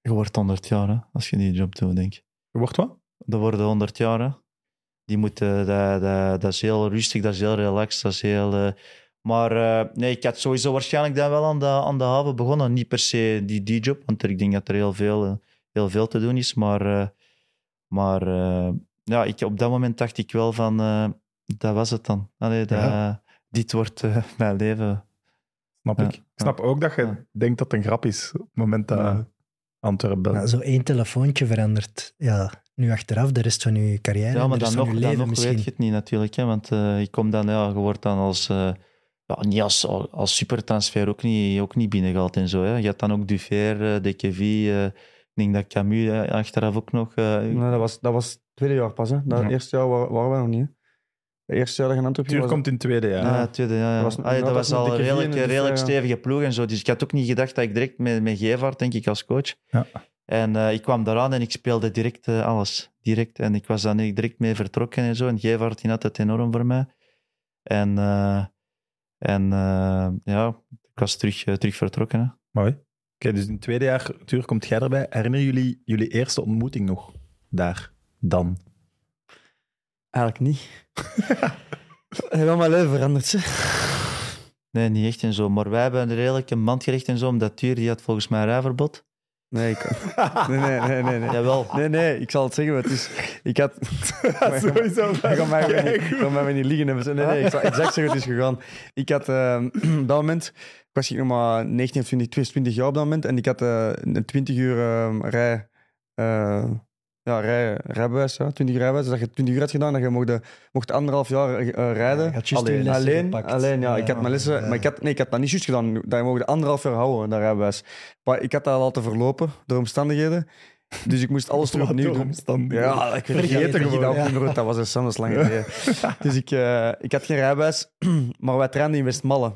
Je wordt honderd jaar, hè, als je die job doet, denk ik. Je wordt wat? Er worden honderd jaar. Hè. Die moeten, dat, dat, dat is heel rustig, dat is heel relaxed. Dat is heel, uh... Maar uh, nee, ik had sowieso waarschijnlijk dan wel aan de, aan de haven begonnen. Niet per se die, die job, want ik denk dat er heel veel, uh, heel veel te doen is. Maar, uh, maar uh, ja, ik, op dat moment dacht ik wel van, uh, dat was het dan. Allee, dat, ja. uh, dit wordt uh, mijn leven. Snap ja. ik. Ik snap ook dat je ja. denkt dat het een grap is op het moment dat... Ja. Antwerpen. Nou, zo één telefoontje verandert. Ja, nu achteraf de rest van je carrière. Ja, maar dan nog, dan nog weet je het niet natuurlijk. Hè? Want uh, je komt dan, ja, je wordt dan als, uh, ja, niet als, als supertransfer ook niet, ook niet binnengehaald en zo. Hè? Je had dan ook Duver, uh, D K V, uh, ik denk dat Camus uh, achteraf ook nog. Uh, nee, dat was, dat was het tweede jaar pas. Hè? Dat ja. eerste jaar waren, waren we nog niet. Hè? Het eerste jaar dat je Antwerpen was... Tuur komt in het tweede jaar. Ja, het tweede jaar. Ja. Dat was, Allee, dat was al een redelijk, redelijk stevige ploeg en zo. Dus ik had ook niet gedacht dat ik direct met, met Gevaert, denk ik, als coach. Ja. En uh, ik kwam daaraan en ik speelde direct uh, alles. Direct. En ik was daar direct mee vertrokken en zo. En Gevaert, die had het enorm voor mij. En, uh, en uh, ja, ik was terug, uh, terug vertrokken. Hè. Mooi. Oké, okay, dus in het tweede jaar, Tuur, komt jij erbij. Herinneren jullie jullie eerste ontmoeting nog? Daar. Dan. Eigenlijk niet. Helemaal mijn leven veranderd, ze. Nee, niet echt en zo. Maar wij hebben er redelijk een mand gericht en zo, omdat Tuur, die had volgens mij een rijverbod. Nee, ik... nee, nee, nee, nee, nee. Jawel. Nee, nee, ik zal het zeggen, maar het is... Ik had... Sowieso. Ik kan mij weer niet liegen hebben. Nee, nee, ik zal exact zeggen, het is gegaan. Ik had uh, op dat moment... Ik was nog maar negentien of twintig, tweeëntwintig jaar op dat moment. En ik had uh, een twintig uur uh, rij... Uh, ja, rij, rijbewijs, ja, twintig rijbewijs. Dus dat je twintig uur had gedaan, dat je mocht, mocht anderhalf jaar uh, rijden. Ja, je alleen, alleen, alleen, ja, ja, ik had mijn lessen, ja. maar ik had, nee, ik had dat niet juist gedaan. Dat je mocht anderhalf jaar houden, dat rijbewijs. Maar ik had dat laten verlopen door omstandigheden. Dus ik moest alles erop opnieuw doen. Ja, ik vergeet het gewoon. Ja. Dat was een Sam, dat is lang geleden. Dus ik, uh, ik had geen rijbewijs, maar wij trainden in Westmalle.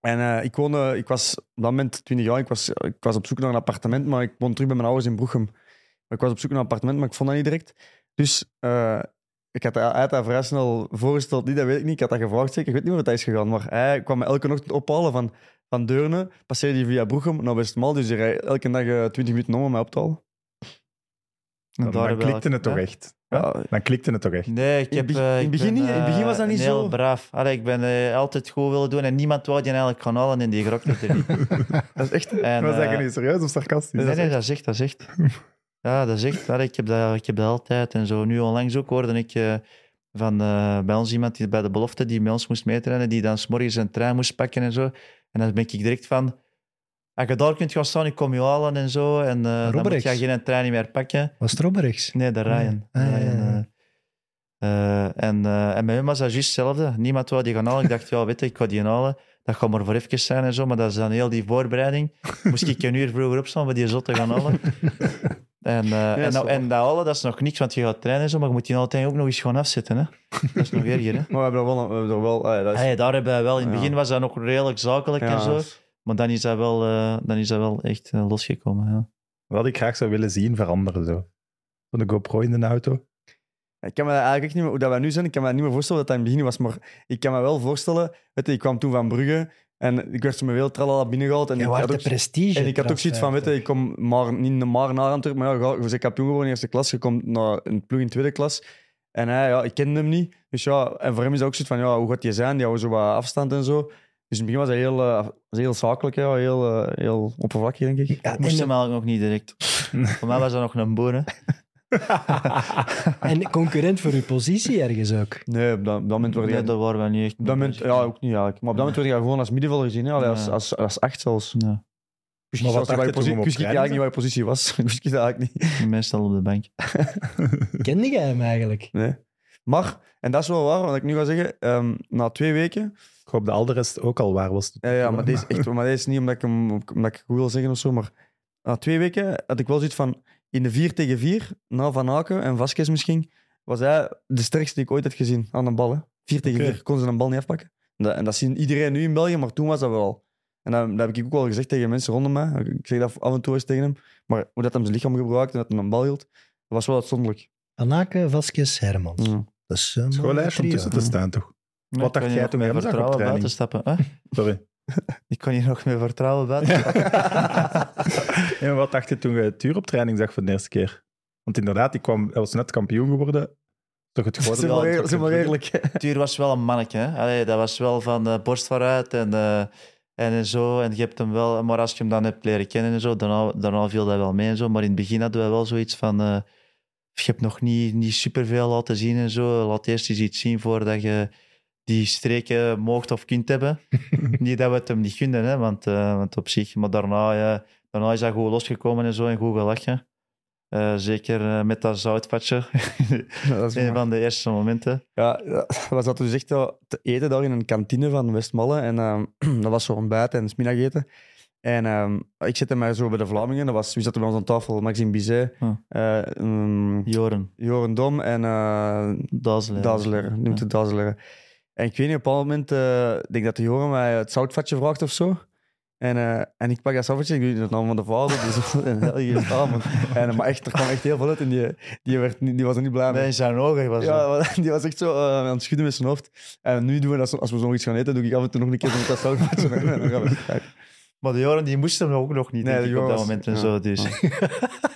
En uh, ik woonde, ik was op dat moment twintig jaar, ik was, ik was op zoek naar een appartement, maar ik woonde terug bij mijn ouders in Brugge. Ik was op zoek naar een appartement, maar ik vond dat niet direct. Dus uh, ik had hij dat vrij snel voorgesteld, niet, dat weet ik niet, ik had dat gevraagd zeker, ik weet niet hoe het is gegaan, maar hij kwam me elke ochtend ophalen van, van Deurne, passeerde hij via Brugge naar Westmalle, dus hij rijdt elke dag uh, twintig minuten om mij op te halen. Dan, dan klikte het toch echt? Ja. Dan klikte het toch echt? Nee, ik heb, in, in, ik begin ben, niet, in het begin was dat niet heel zo. Heel braaf. Allee, ik ben uh, altijd goed willen doen en niemand wou die eigenlijk gaan halen en die grokte het er niet. Dat is echt... En, was dat uh, niet serieus of sarcastisch? Nee, nee, dat is echt, dat is echt. Ja, dat is echt. Allee, ik, heb dat, ik heb dat altijd. En zo nu onlangs ook hoorde ik uh, van uh, bij ons iemand die bij de belofte die bij ons moest meetrainen, die dan 's morgens een trein moest pakken en zo. En dan ben ik direct van... Als je daar kunt gaan staan, ik kom je halen en zo. En uh, dan moet je geen trein meer pakken. Was het Robberichs? Nee, de Ryan. Nee. Ah, Ryan ja, ja. Uh, en, uh, en bij hem was dat juist hetzelfde. Niemand wou die gaan halen. Ik dacht, ja, weet je, ik ga die halen. Dat gaat maar voor even zijn en zo. Maar dat is dan heel die voorbereiding. Moest ik een uur vroeger opstaan om die zot te gaan halen. En, uh, ja, en, nou, en dat halen, dat is nog niks, want je gaat trainen zo, maar je moet die altijd ook nog eens gewoon afzetten. Hè? Dat is nog erger. Hè? Maar we hebben wel... We hebben wel ah, ja, dat is... hey, daar hebben we wel... In het begin was dat nog redelijk zakelijk ja, en zo. Maar dan is dat wel, uh, dan is dat wel echt uh, losgekomen. Ja. Wat ik graag zou willen zien veranderen zo. Van de GoPro in de auto. Ik kan me eigenlijk echt niet meer, hoe dat wij nu zijn, ik kan me niet meer voorstellen dat dat in het begin was. Maar ik kan me wel voorstellen, weet je, ik kwam toen van Brugge en ik werd zo met veel tralala binnengehaald. En je ik had ook, prestige. En ik had ook zoiets van, weet je, ik kom maar, niet maar naar Antwerp, maar ja, je bent kampioen geworden in eerste klas, je komt naar een ploeg in tweede klas. En hij, ja, ik kende hem niet. Dus ja, en voor hem is dat ook zoiets van, ja, hoe gaat je zijn? Die houden zo wat afstand en zo. Dus in het begin was dat heel, uh, heel zakelijk, ja. heel, uh, heel oppervlakkig, denk ik. Ja, ik moest hem eigenlijk nog niet direct. Voor mij was dat nog een boer, hè. En concurrent voor uw positie ergens ook? Nee, op dat, op dat moment werd nee, ik... dat waren we niet echt. Op dat moment, ja, ook niet eigenlijk. Maar op dat moment werd ik gewoon als middenvelder gezien, hè. Allee, als, als, als acht zelfs. Ja. Dus ik wist eigenlijk niet waar je positie was. Dus ik eigenlijk niet. Meestal op de bank. Kende jij hem eigenlijk? Nee. Maar, en dat is wel waar, want ik nu ga zeggen, um, na twee weken... Ik hoop dat al de rest ook al waar was. Ja, ja maar deze echt, maar deze is niet omdat ik hem omdat ik goed wil zeggen of zo, maar na twee weken had ik wel zoiets van, in de vier tegen vier, na Van Aken en Vasquez misschien, was hij de sterkste die ik ooit had gezien aan een bal. Hè. Vier tegen okay. vier, kon ze een bal niet afpakken. En dat zien iedereen nu in België, maar toen was dat wel. En dat, dat heb ik ook wel gezegd tegen mensen rondom mij. Ik zeg dat af en toe eens tegen hem. Maar hoe dat hem zijn lichaam gebruikte en dat hij een bal hield, dat was wel uitzonderlijk. Van Aken, Vasquez, Heijermans. Ja. Dat is een mooie lijst om tussen te staan, toch? Nee, wat dacht jij toen mee vertrouwen buiten stappen? Huh? Sorry. Ik kon hier nog meer vertrouwen buiten stappen. Wat dacht je toen je Tuur op training zag voor de eerste keer? Want inderdaad, die kwam, hij was net kampioen geworden. Toch het geworden wel. Dat is wel eerlijk. Tuur was wel een mannetje. Hè? Allee, dat was wel van uh, borst vooruit en, uh, en zo. En je hebt hem wel, maar als je hem dan hebt leren kennen en zo, daarna, daarna viel dat wel mee en zo. Maar in het begin hadden we wel zoiets van... Uh, je hebt nog niet, niet superveel laten zien en zo. Laat eerst eens iets zien voordat je... die streken mocht of kunt hebben. Niet dat we het hem niet gunden, hè, want, uh, want op zich... Maar daarna, ja, daarna is dat goed losgekomen en zo en goed gelachen. Uh, zeker uh, met dat zoutvatje. Ja, dat is een van de eerste momenten. Ja, we zaten dus echt te eten daar in een kantine van Westmalle. En um, dat was zo ontbijt en middageten. En um, ik zette mij zo bij de Vlamingen. Dat was, wie zat er bij ons aan tafel? Maxime Bizet. Oh. Uh, um, Joren. Joren Dom en... Uh, Dessel. Dessel, noemt het Dessel. En ik weet niet, op een moment uh, denk dat de Joren mij het zoutvatje vraagt of zo. En, uh, en ik pak dat zoutvatje en ik doe het naam van de vader. Dus, en, avond. En, maar echt, er kwam echt heel veel uit en die, die, werd, die was er niet blij mee. Nee, zijn ogen was ja, zo. Die was echt zo uh, aan het schudden met zijn hoofd. En nu doen we dat, als we zo nog iets gaan eten, doe ik af en toe nog een keer zo'n zoutvatje. Maar de Joren, die moesten hem ook nog niet, nee, ik, op dat moment en ja. zo. Dus.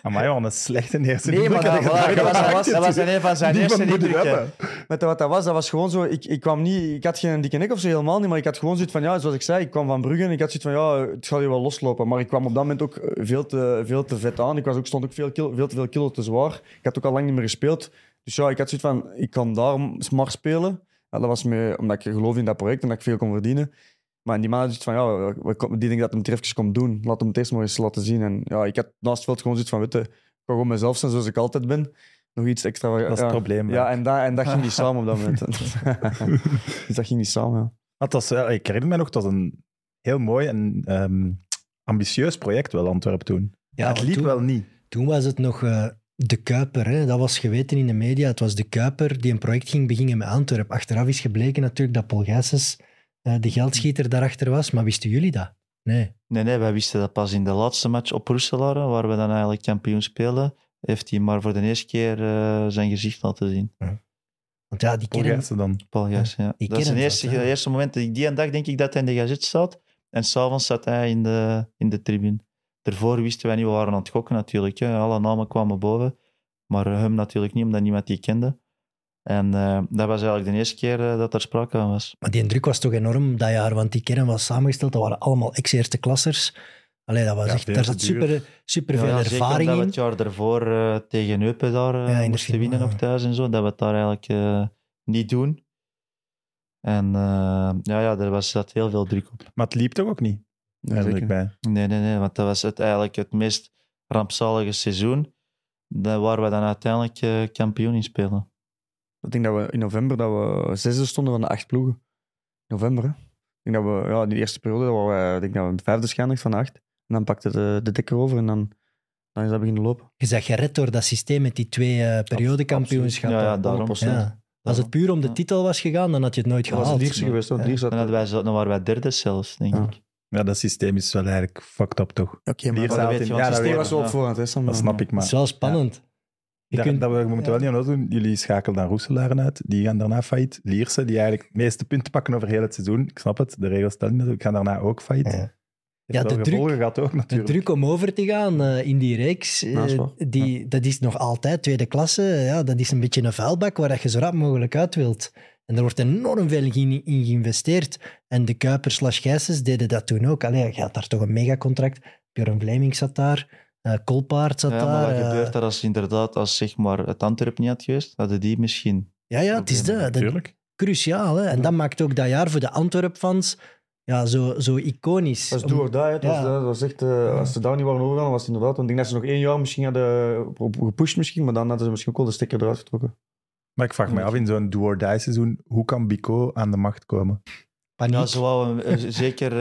Amai, wat een slechte eerste indruk. Nee, maar dat, dat, dat, dat was, dat was een van zijn die eerste indrukken. Met wat dat was, dat was gewoon zo... Ik, ik kwam niet... Ik had geen dikke nek of zo, helemaal niet. Maar ik had gewoon zoiets van... Ja, zoals ik zei, ik kwam van Brugge en ik had zoiets van... Ja, het gaat je wel loslopen. Maar ik kwam op dat moment ook veel te, veel te vet aan. Ik was ook, stond ook veel, veel te veel kilo te zwaar. Ik had ook al lang niet meer gespeeld. Dus ja, ik had zoiets van... Ik kan daar maar spelen. Ja, dat was mee, omdat ik geloof in dat project en dat ik veel kon verdienen. Maar die man had zoiets van, ja, die denkt dat hij het even komt doen. Laat hem het eerst maar eens laten zien. En ja, ik had naast het veld gewoon zoiets van, weet je, kan gewoon mezelf zijn zoals ik altijd ben. Nog iets extra... Dat is ja. het probleem. Ja, en dat, en dat ging niet samen op dat moment. Dus dat ging niet samen, ja. Dat was, ik herinner me nog, dat was een heel mooi en um, ambitieus project wel, Antwerp toen. Ja, het liep toen, wel niet. Toen was het nog uh, De Kuiper, hè? Dat was geweten in de media. Het was De Kuiper die een project ging beginnen met Antwerp. Achteraf is gebleken natuurlijk dat Paul Gijsens uh, de geldschieter daarachter was. Maar wisten jullie dat? Nee. Nee, nee, wij wisten dat pas in de laatste match op Roeselare, waar we dan eigenlijk kampioen spelen, heeft hij maar voor de eerste keer uh, zijn gezicht laten zien. Ja. Want ja, die Paul Gijsens dan. Paul Gijsens, ja. ja. Dat is het eerste, dat, ja. eerste moment. Die en dag denk ik dat hij in de Gazette zat. En s'avonds zat hij in de, in de tribune. Daarvoor wisten wij niet, we waren aan het gokken natuurlijk. Hè. Alle namen kwamen boven. Maar hem natuurlijk niet, omdat niemand die kende. En uh, dat was eigenlijk de eerste keer uh, dat er sprake van was. Maar die druk was toch enorm dat jaar, want die kern was samengesteld. Dat waren allemaal ex-eersteklassers. Allee, dat was ja, echt, daar zat super, super ja, veel ja, ervaring in. Dat we het jaar daarvoor uh, tegen Eupen daar uh, ja, moesten winnen nog thuis en zo. Dat we het daar eigenlijk uh, niet doen. En uh, ja, ja, er was, zat heel veel druk op. Maar het liep toch ook niet? Eigenlijk bij. Nee, nee, nee, want dat was het eigenlijk het meest rampzalige seizoen waar we dan uiteindelijk uh, kampioen in spelen. Ik denk dat we in november dat we zesde stonden van de acht ploegen. November, hè? Ik denk dat we, ja, die eerste periode, waar we, ik denk dat we de vijfde schijnlijk van de acht. En dan pakte de, de Dekker over en dan, dan is dat beginnen lopen. Je zegt gered door dat systeem met die twee uh, periodekampioenschappen. Ja, ja, daarom. Ja. Ja. Als het puur om de titel was gegaan, dan had je het nooit gehaald. Dat was Lierse geweest, hoor. Lierse had... wij, dan waren wij derde zelfs, denk ja. ik. Ja, dat systeem is wel eigenlijk fucked up, toch? Oké, okay, maar dat weet je, ja, het systeem was wel op voorhand. Hè, dat snap ik maar. Het is wel spannend. Ja. Ja, kunt... dat we, we moeten ja. wel niet anders doen. Jullie schakelen dan Roeselaren uit, die gaan daarna failliet. Lierse, die eigenlijk de meeste punten pakken over heel het seizoen. Ik snap het, de regels stellen niet. Ik ga daarna ook failliet. Ja. Ja, de druk, gaat ook, natuurlijk. De druk om over te gaan uh, in die reeks, uh, nou, is die, ja. dat is nog altijd tweede klasse. Ja, dat is een beetje een vuilbak waar je zo rap mogelijk uit wilt. En er wordt enorm veel in, in geïnvesteerd. En de Kuipers slash Gijsens deden dat toen ook. Allee, je had daar toch een megacontract. Björn Vleming zat daar, uh, Kolpaard zat ja, maar daar. Wat uh, gebeurt er als inderdaad als zeg maar, het Antwerp niet had geweest? Hadden die misschien... Ja, ja, het is dat. Natuurlijk. Cruciaal. Hè? En ja. dat maakt ook dat jaar voor de Antwerp-fans... Ja, zo, zo iconisch. Dat was do or die, het ja. was, dat was echt, uh, als ze daar niet waren overgaan, was het inderdaad. Want ik denk dat ze nog één jaar misschien hadden gepusht, misschien, maar dan hadden ze misschien ook al de stekker eruit getrokken. Maar ik vraag ja. mij af, in zo'n do or die seizoen, hoe kan Bico aan de macht komen? Paniek. Nou, ze wouden zeker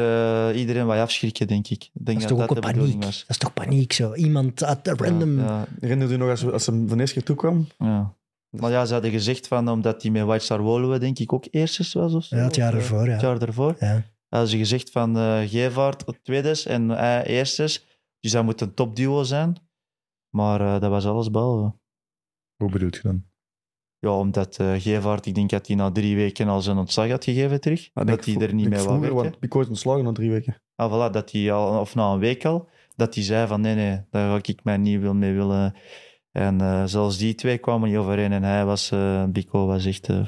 uh, iedereen wat afschrikken, denk ik. Denk dat is dat toch dat ook paniek? Dat is toch paniek, zo? Iemand uit de random... Ja, ja. Herinnerde u nog als, als ze van eerst keer toekwam? Ja. Maar ja, ze hadden gezegd van, omdat die met White Star Woluwe, denk ik, ook eerst was of zo. Ja, het jaar ervoor, ja. Het jaar ervoor, ja. Hadden ze gezegd van uh, Gevaert tweedes en hij uh, eerstes. Dus dat moet een topduo zijn. Maar uh, dat was alles behalve. Hoe bedoelt je dan? Ja, omdat uh, Gevaert, ik denk dat hij na drie weken al zijn ontslag had gegeven terug. Ah, dat hij er niet mee wou werken. Ik was ontslagen na drie weken. Ah, voilà, dat hij al, of na een week al, dat hij zei van nee, nee, daar ga ik mij niet mee willen. En uh, zelfs die twee kwamen niet overeen en hij was, uh, Bico was echt... Uh,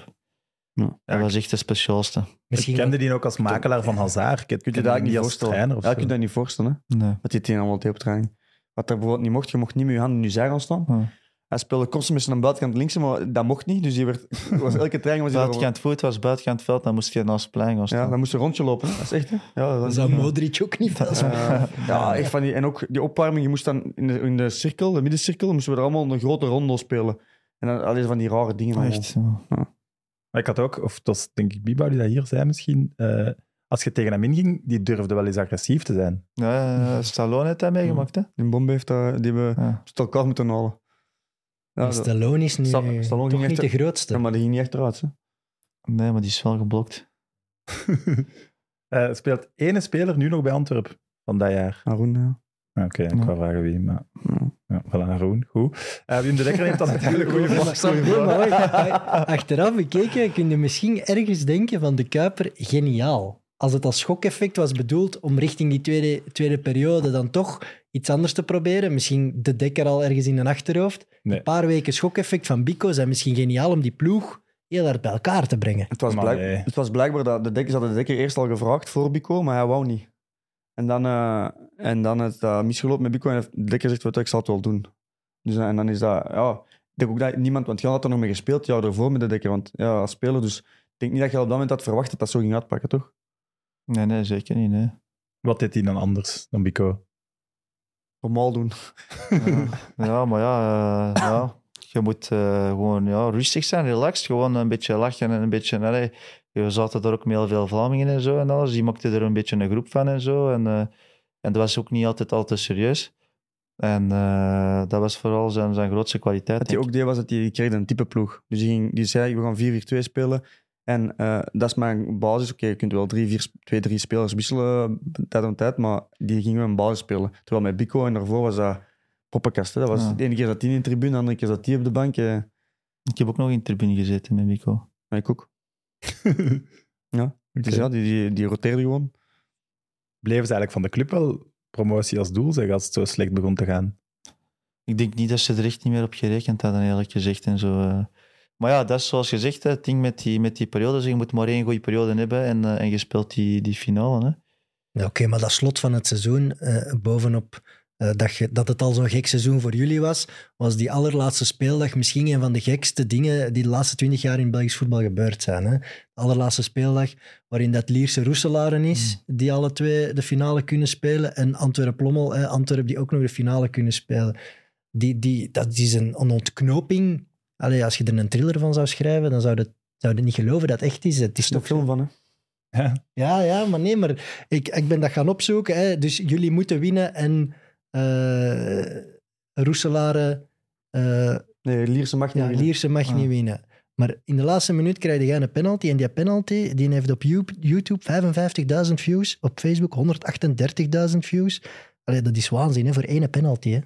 Ja, dat was echt de speciaalste. Misschien... Ik kende die ook als makelaar van Hazard. Kun je, je dat niet als trainer of ja, zo? Kun je dat niet voorstellen. Nee. Dat hij het allemaal deed op training. Wat er bijvoorbeeld niet mocht, je mocht niet met je handen in je zij gaan staan. Ja. Hij speelde constant met zijn buitenkant links, maar dat mocht niet. Dus die werd, was elke training... Was buitenkant voet was buitenkant veld, dan moest je naast het plein gaan staan. Ja, dan moest je rondje lopen. Dat is echt... Hè? Ja, dat zou Modric ook niet vast. Uh, ja, echt van die... En ook die opwarming, je moest dan in de, in de cirkel, de middencirkel, moesten we er allemaal een grote rondo spelen. En dan alleen van die rare dingen. Echt, maar ik had ook, of dat was denk ik Biba die dat hier zei misschien, uh, als je tegen hem inging, die durfde wel eens agressief te zijn. Ja, uh, Stallone heeft dat meegemaakt, hè? Die Bombe heeft dat, die we ja. tot elkaar moeten halen. Ja, Stallone is nu Sta- Stallone toch niet de grootste. Ja, maar die ging niet achteruit, hè? Nee, maar die is wel geblokt. uh, speelt één speler nu nog bij Antwerp van dat jaar? Harun, ja. Oké, okay, ik wou ja. vragen wie, maar... Ja. Ja, voilà, Harun, goed. Uh, Wim de Decker heeft dat natuurlijk goede vraag. Achteraf bekeken kun je misschien ergens denken van de Kuiper, geniaal. Als het als schokeffect was bedoeld om richting die tweede, tweede periode dan toch iets anders te proberen, misschien de Decker al ergens in een achterhoofd, nee. een paar weken schokeffect van Bico zijn misschien geniaal om die ploeg heel hard bij elkaar te brengen. Het was, blijk, nee. het was blijkbaar dat de Dekker, ze hadden de Dekker eerst al gevraagd voor Bico, maar hij wou niet. En dan, uh, en dan het uh, misgelopen met Bico en de Dekker zegt, wat, ik zal het wel doen. Dus, en dan is dat, ja, ik denk ook dat niemand, want Jan had er nog mee gespeeld, jou ervoor met de Dekker, want ja, als speler, dus ik denk niet dat je op dat moment had verwacht dat dat zo ging uitpakken, toch? Nee, nee, zeker niet, nee. Wat deed hij dan anders dan Bico? normaal doen. Ja, ja maar ja, uh, ja, je moet uh, gewoon ja, rustig zijn, relaxed. Gewoon een beetje lachen en een beetje... Allee, we zaten er ook met heel veel Vlamingen en zo en alles. Die maakten er een beetje een groep van en zo. En, uh, en dat was ook niet altijd al te serieus. En uh, dat was vooral zijn, zijn grootste kwaliteit. Wat hij ook deed was dat hij kreeg een type ploeg. Dus die, ging, die zei, we gaan vier vier twee spelen. En uh, dat is mijn basis. Oké, okay, je kunt wel drie, vier, twee, drie spelers wisselen tijd om tijd, maar die gingen we een basis spelen. Terwijl met Bico en daarvoor was dat poppenkast. Hè? Dat was ja. De ene keer zat hij in de tribune, de andere keer zat hij op de bank. Eh. Ik heb ook nog in de tribune gezeten met Bico. Ja, ik ook. Ja, dus ja, die, die, die roteerde gewoon. Bleven ze eigenlijk van de club wel promotie als doel zeggen als het zo slecht begon te gaan? Ik denk niet dat ze er echt niet meer op gerekend hadden, eerlijk gezegd. En zo... Uh... Maar ja, dat is zoals gezegd, het ding met die, met die periode. Dus je moet maar één goede periode hebben en, uh, en je speelt die, die finale. Hè? Ja, oké, okay, maar dat slot van het seizoen, uh, bovenop uh, dat, je, dat het al zo'n gek seizoen voor jullie was, was die allerlaatste speeldag misschien een van de gekste dingen die de laatste twintig jaar in Belgisch voetbal gebeurd zijn. Hè? De allerlaatste speeldag waarin dat Lierse Roeselare is, mm. die alle twee de finale kunnen spelen, en Antwerp-Lommel, eh, Antwerp die ook nog de finale kunnen spelen. Die, die, dat is een, een ontknoping... Allee, als je er een thriller van zou schrijven, dan zou je, zou je niet geloven dat het echt is. Het is toch film van, hè? Ja. ja, ja, maar nee, maar ik, ik ben dat gaan opzoeken. Hè. Dus jullie moeten winnen en uh, Roeselare... Uh, nee, Lierse mag, niet, ja, winnen. Lierse mag ah. niet winnen. Maar in de laatste minuut krijg je een penalty. En die penalty die heeft op YouTube vijfenvijftigduizend views, op Facebook honderdachtendertigduizend views. Allee, dat is waanzin, hè, voor één penalty, hè.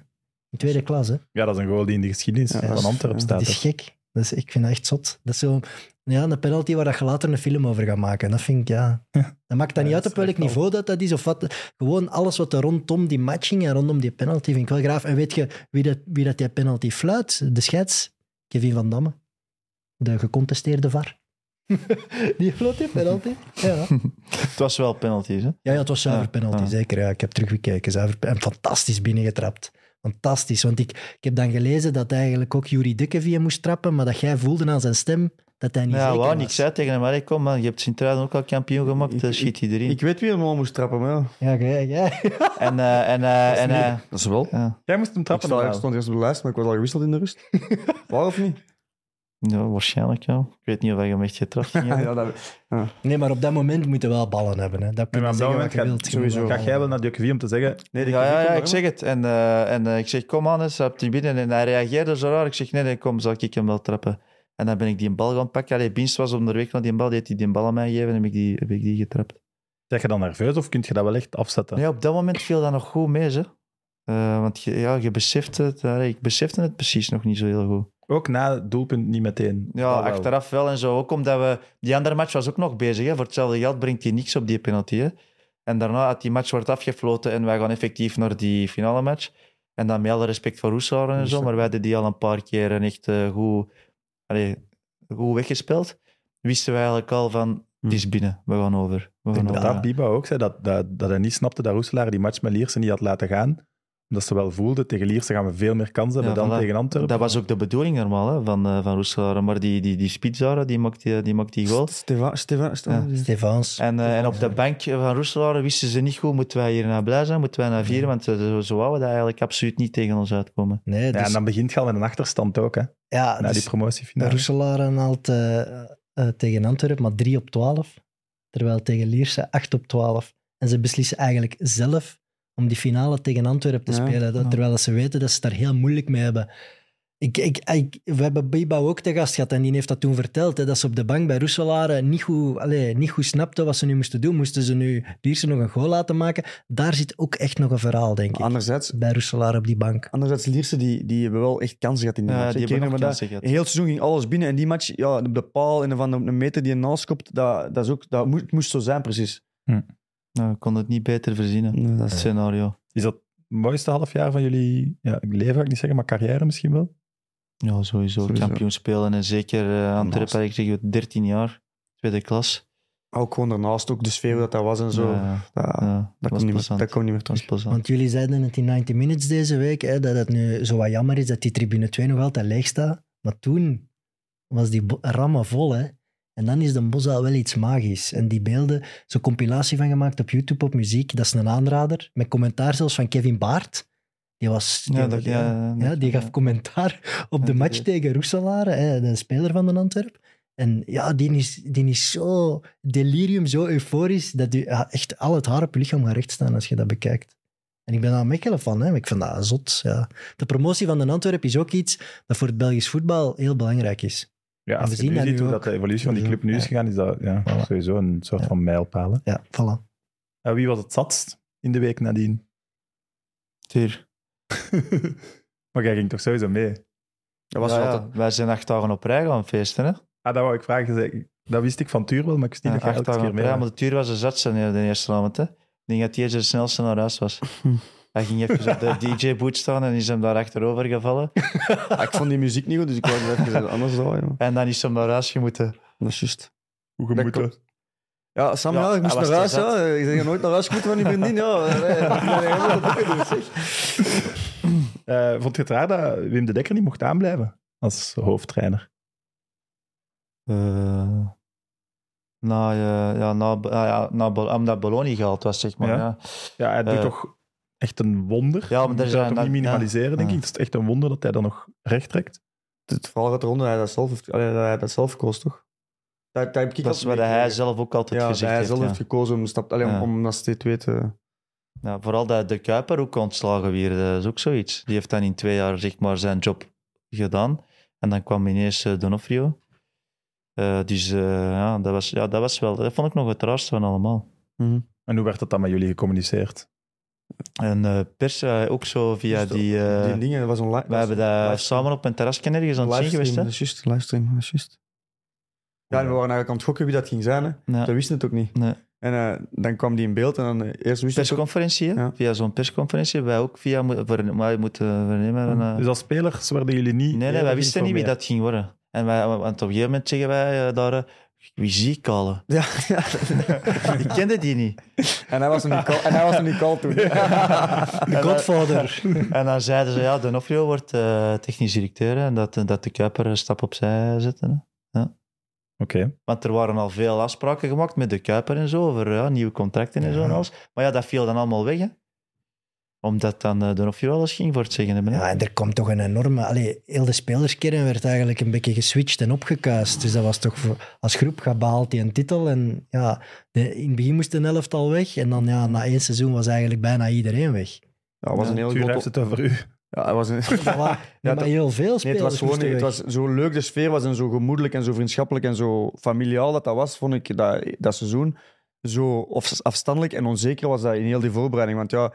In tweede klas, hè? Ja, dat is een goal die in de geschiedenis ja, van Antwerp staat. Dat is gek. Dat is, ik vind dat echt zot. Dat is zo, ja, een penalty waar je later een film over gaat maken. Dat vind ik, ja... Dat maakt dat ja, niet dat uit op welk niveau dat, dat is. Of wat, gewoon alles wat er rondom die matching en rondom die penalty vind ik wel graaf. En weet je wie dat, wie dat die penalty fluit? De scheids? Kevin Van Damme. De gecontesteerde V A R. Die fluit die penalty. Ja. Het was wel penalties, hè? Ja, ja, het was zuiver ja, penalty, ja. zeker. Ja, ik heb teruggekeken. Zuiver, en fantastisch binnengetrapt. Fantastisch, want ik, ik heb dan gelezen dat eigenlijk ook Joeri Dekkevie moest trappen, maar dat jij voelde aan zijn stem dat hij niet ja, zeker wow, was. Ja, ik zei tegen hem, allee, kom man, je hebt Sint-Truiden ook al kampioen gemaakt, ik, schiet hij erin. Ik weet wie hem al moest trappen, maar ja. Ja, jij. Ja, ja. En, uh, en, uh, dat en uh, dat is wel. Ja. Jij moest hem trappen. Ik, sta, ik stond eerst op de lijst, maar ik was al gewisseld in de rust. Waar of niet? Ja, waarschijnlijk, ja. Ik weet niet of je hem echt getrapt ging ja, dat... ja. Nee, maar op dat moment moet je wel ballen hebben. Hè. Dat kun je nee, zeggen wat je wilt. Sowieso. Ga jij wel naar Decuyper om te zeggen... Nee, ja, ja, ja ik zeg het. En, uh, en uh, ik zeg, kom aan, eens op die binnen. En hij reageerde zo raar. Ik zeg, nee, nee, kom, zal ik hem wel trappen. En dan ben ik die bal gaan pakken. Allee, Bienst was onderweg naar die bal. Die heeft die, die bal aan mij gegeven en heb ik die, heb ik die getrapt. Zeg je dan nerveus of kun je dat wel echt afzetten? Nee, op dat moment viel dat nog goed mee, hè. Uh, want je, ja, je beseft het. Allee, ik besefte het precies nog niet zo heel goed. Ook na het doelpunt niet meteen. Ja, oh, achteraf wel en zo. Ook omdat we... Die andere match was ook nog bezig. Hè. Voor hetzelfde geld brengt hij niks op die penalty. Hè. En daarna, als die match wordt afgefloten en wij gaan effectief naar die finale match. En dan met alle respect voor Roeselare en zo. Maar wij hadden die al een paar keer en echt uh, goed, allez, goed weggespeeld. Wisten wij eigenlijk al van... Het is binnen, we gaan over. We gaan over. Dat Biba ook zei, dat, dat, dat hij niet snapte dat Roeselare die match met Lierse niet had laten gaan. Omdat ze wel voelden, tegen Lierse gaan we veel meer kansen hebben ja, dan voilà. tegen Antwerpen. Dat was ook de bedoeling normaal hè, van, uh, van Roeselare. Maar die, die, die Spitsara, die maakt die, die, maakt die goal. Steven, Steven, Steven. Ja. Stevens. En, uh, en op de bank van Roeselare wisten ze niet goed, moeten wij hier naar blij zijn, moeten wij naar vieren, ja. want zo, zo wouden we dat eigenlijk absoluut niet tegen ons uitkomen. Nee, dus... ja, en dan begint het al met een achterstand ook, hè. Ja, na dus die promotiefinale. Roeselare haalt uh, uh, tegen Antwerpen maar drie op twaalf, terwijl tegen Lierse acht op twaalf. En ze beslissen eigenlijk zelf om die finale tegen Antwerpen te ja, spelen. Dat, ja. Terwijl ze weten dat ze het daar heel moeilijk mee hebben. Ik, ik, ik, we hebben Biba ook te gast gehad en die heeft dat toen verteld. Hè, dat ze op de bank bij Roeselare niet goed, allez, niet goed snapten wat ze nu moesten doen. Moesten ze nu Lierse nog een goal laten maken? Daar zit ook echt nog een verhaal, denk ik. Bij Roeselare op die bank. Anderzijds, Lierse die, die hebben wel echt kansen gehad in de ja, match. Die hebben nog kansen gehad. Heel het seizoen ging alles binnen. En die match, ja, op de paal en van een meter die je naast kopt, dat, dat, is ook, dat moest, moest zo zijn, precies. Hm. Nou, ik kon het niet beter verzinnen, nee, dat scenario. Is dat het mooiste halfjaar van jullie ja, leven, ga ik niet zeggen, maar carrière misschien wel? Ja, sowieso. sowieso. Kampioen spelen en zeker uh, Antwerpen, ik zeg dertien jaar, tweede klas. Ook gewoon daarnaast, ook de sfeer dat dat was en zo. Ja, dat, ja, dat, was kon niet, dat kon niet meer terug. Want jullie zeiden het in ninety minutes deze week, hè, dat het nu zo wat jammer is dat die tribune twee nog altijd leeg staat. Maar toen was die rammen vol, hè. En dan is de Bosuil wel iets magisch. En die beelden, zo'n compilatie van gemaakt op YouTube, op muziek, dat is een aanrader. Met commentaar zelfs van Kevin Baart. Die, was, die, ja, dat, ja, ja, ja, die gaf commentaar op de match tegen Roeselare, de speler van de Antwerp. En ja, die is, die is zo delirium, zo euforisch, dat je ja, echt al het haar op je lichaam gaat rechtstaan als je dat bekijkt. En ik ben daar Mechelen van, hè. Ik vind dat zot. Ja. De promotie van de Antwerp is ook iets dat voor het Belgisch voetbal heel belangrijk is. Ja, als we zien dat, hoe dat de evolutie van die club nu is gegaan, is dat ja, voilà. sowieso een soort ja. van mijlpalen. Ja, voilà. En wie was het zatst in de week nadien? Tuur. Maar jij ging toch sowieso mee? Dat was ja, ja. Altijd... Wij zijn acht dagen op rij gaan feesten, hè? Ah, dat wou ik vragen. Dat wist ik van Tuur wel, maar ik wist niet ja, dat je elke keer mee was. Maar de Tuur was de zatste in de eerste avond, hè? Ik denk dat hij de snelste naar huis was. Hij ging even op de D J-boot staan en is hem daar achterover gevallen. Ja, ik vond die muziek niet goed, dus ik wou het even anders doen. En dan is hem naar huis gemoeten. Dat is juist. Hoe gemoeten? Ja, Sam, ja, ja, ik moest naar huis. Ja. Ik zeg, nooit naar huis moeten van die vriendin. Ja. uh, vond je het raar dat Wim de Decker niet mocht aanblijven als hoofdtrainer? Uh, na, uh, ja, na, uh, ja, na, omdat Bologna gehaald was, zeg maar. Ja, ja. ja hij doet uh, toch echt een wonder. Ja, maar daar zou het niet minimaliseren, ja. denk ik. Het is echt een wonder dat hij dat nog recht trekt. Het verhaal gaat eronder hij dat zelf, heeft, dat hij dat zelf koos, toch? Dat, dat, dat is wat hij zelf ook altijd ja, gezegd heeft. Ja, hij zelf heeft gekozen om, stap, alleen, ja. om dat steeds te weten. Ja, vooral dat Decuyper ook ontslagen weer, dat is ook zoiets. Die heeft dan in twee jaar zeg maar, zijn job gedaan. En dan kwam ineens uh, D'Onofrio. Uh, dus uh, ja, dat was, ja, dat was wel... Dat vond ik nog het raarste van allemaal. Mm-hmm. En hoe werd dat dan met jullie gecommuniceerd? En uh, pers, uh, ook zo via dus die... Uh, die dingen, dat was online. We hebben dat livestream. Samen op een terrasje ergens aan het zien geweest. Dat is juist, livestream, dat is juist. Ja, en we waren eigenlijk aan het gokken wie dat ging zijn. Hè. Ja. Dat wisten het ook niet. Nee. En uh, dan kwam die in beeld en dan uh, eerst wist persconferentie, ook... ja. Via zo'n persconferentie. Wij ook via... Maar je moet uh, vernemen... Uh... Dus als spelers werden jullie niet... Nee, nee wij wisten niet wie dat ging worden. En wij, want op een gegeven moment zeggen wij uh, daar... Uh, wie zie ik Kale? Ja, ja. Ik kende die niet. En hij was een Nicole toen. De godvader. En dan zeiden ze, ja, D'Onofrio wordt uh, technisch directeur. En dat, dat Decuyper een stap opzij zetten. Ja. Okay. Want er waren al veel afspraken gemaakt met Decuyper en zo, over ja, nieuwe contracten en ja, zo en alles. Maar ja, dat viel dan allemaal weg, hè. Omdat dan uh, D'Onofrio alles ging voor het zeggen hebben. Ja, en er komt toch een enorme... Allee, heel de spelerskern werd eigenlijk een beetje geswitcht en opgekuist. Dus dat was toch voor, als groep gebaald die een titel. En ja, de, in het begin moest een elftal weg. En dan ja, na één seizoen was eigenlijk bijna iedereen weg. Ja, was een heel groot... heeft het over u. Ja, het was een... ja, ja, maar heel veel spelers. Nee, het was gewoon, het was zo leuk, de sfeer was en zo gemoedelijk en zo vriendschappelijk en zo familiaal dat dat was, vond ik dat, dat seizoen zo afstandelijk en onzeker was dat in heel die voorbereiding. Want ja, ik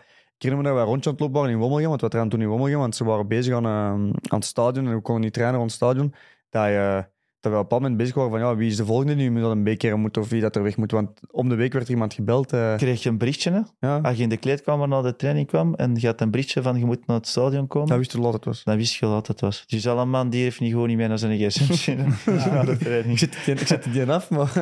herinner me dat wij rondje aan het lopen waren in Wommelgem, want we trainen toen in Wommelgem, want ze waren bezig aan, uh, aan het stadion en we konden niet trainen aan het stadion. Dat, uh, dat we op dat moment bezig waren van ja, wie is de volgende nu, moet dat een beker moet of wie dat er weg moet. Want om de week werd er iemand gebeld. Uh... Kreeg je een berichtje, hè? Ja. Als je in de kleedkamer naar de training kwam en je had een berichtje van je moet naar het stadion komen. Dan wist je hoe laat het was. Dan wist je hoe laat het was. Dus al een man die heeft niet gewoon niet meer naar zijn gsm ja. naar de training. Ik zet, ik zet die af, maar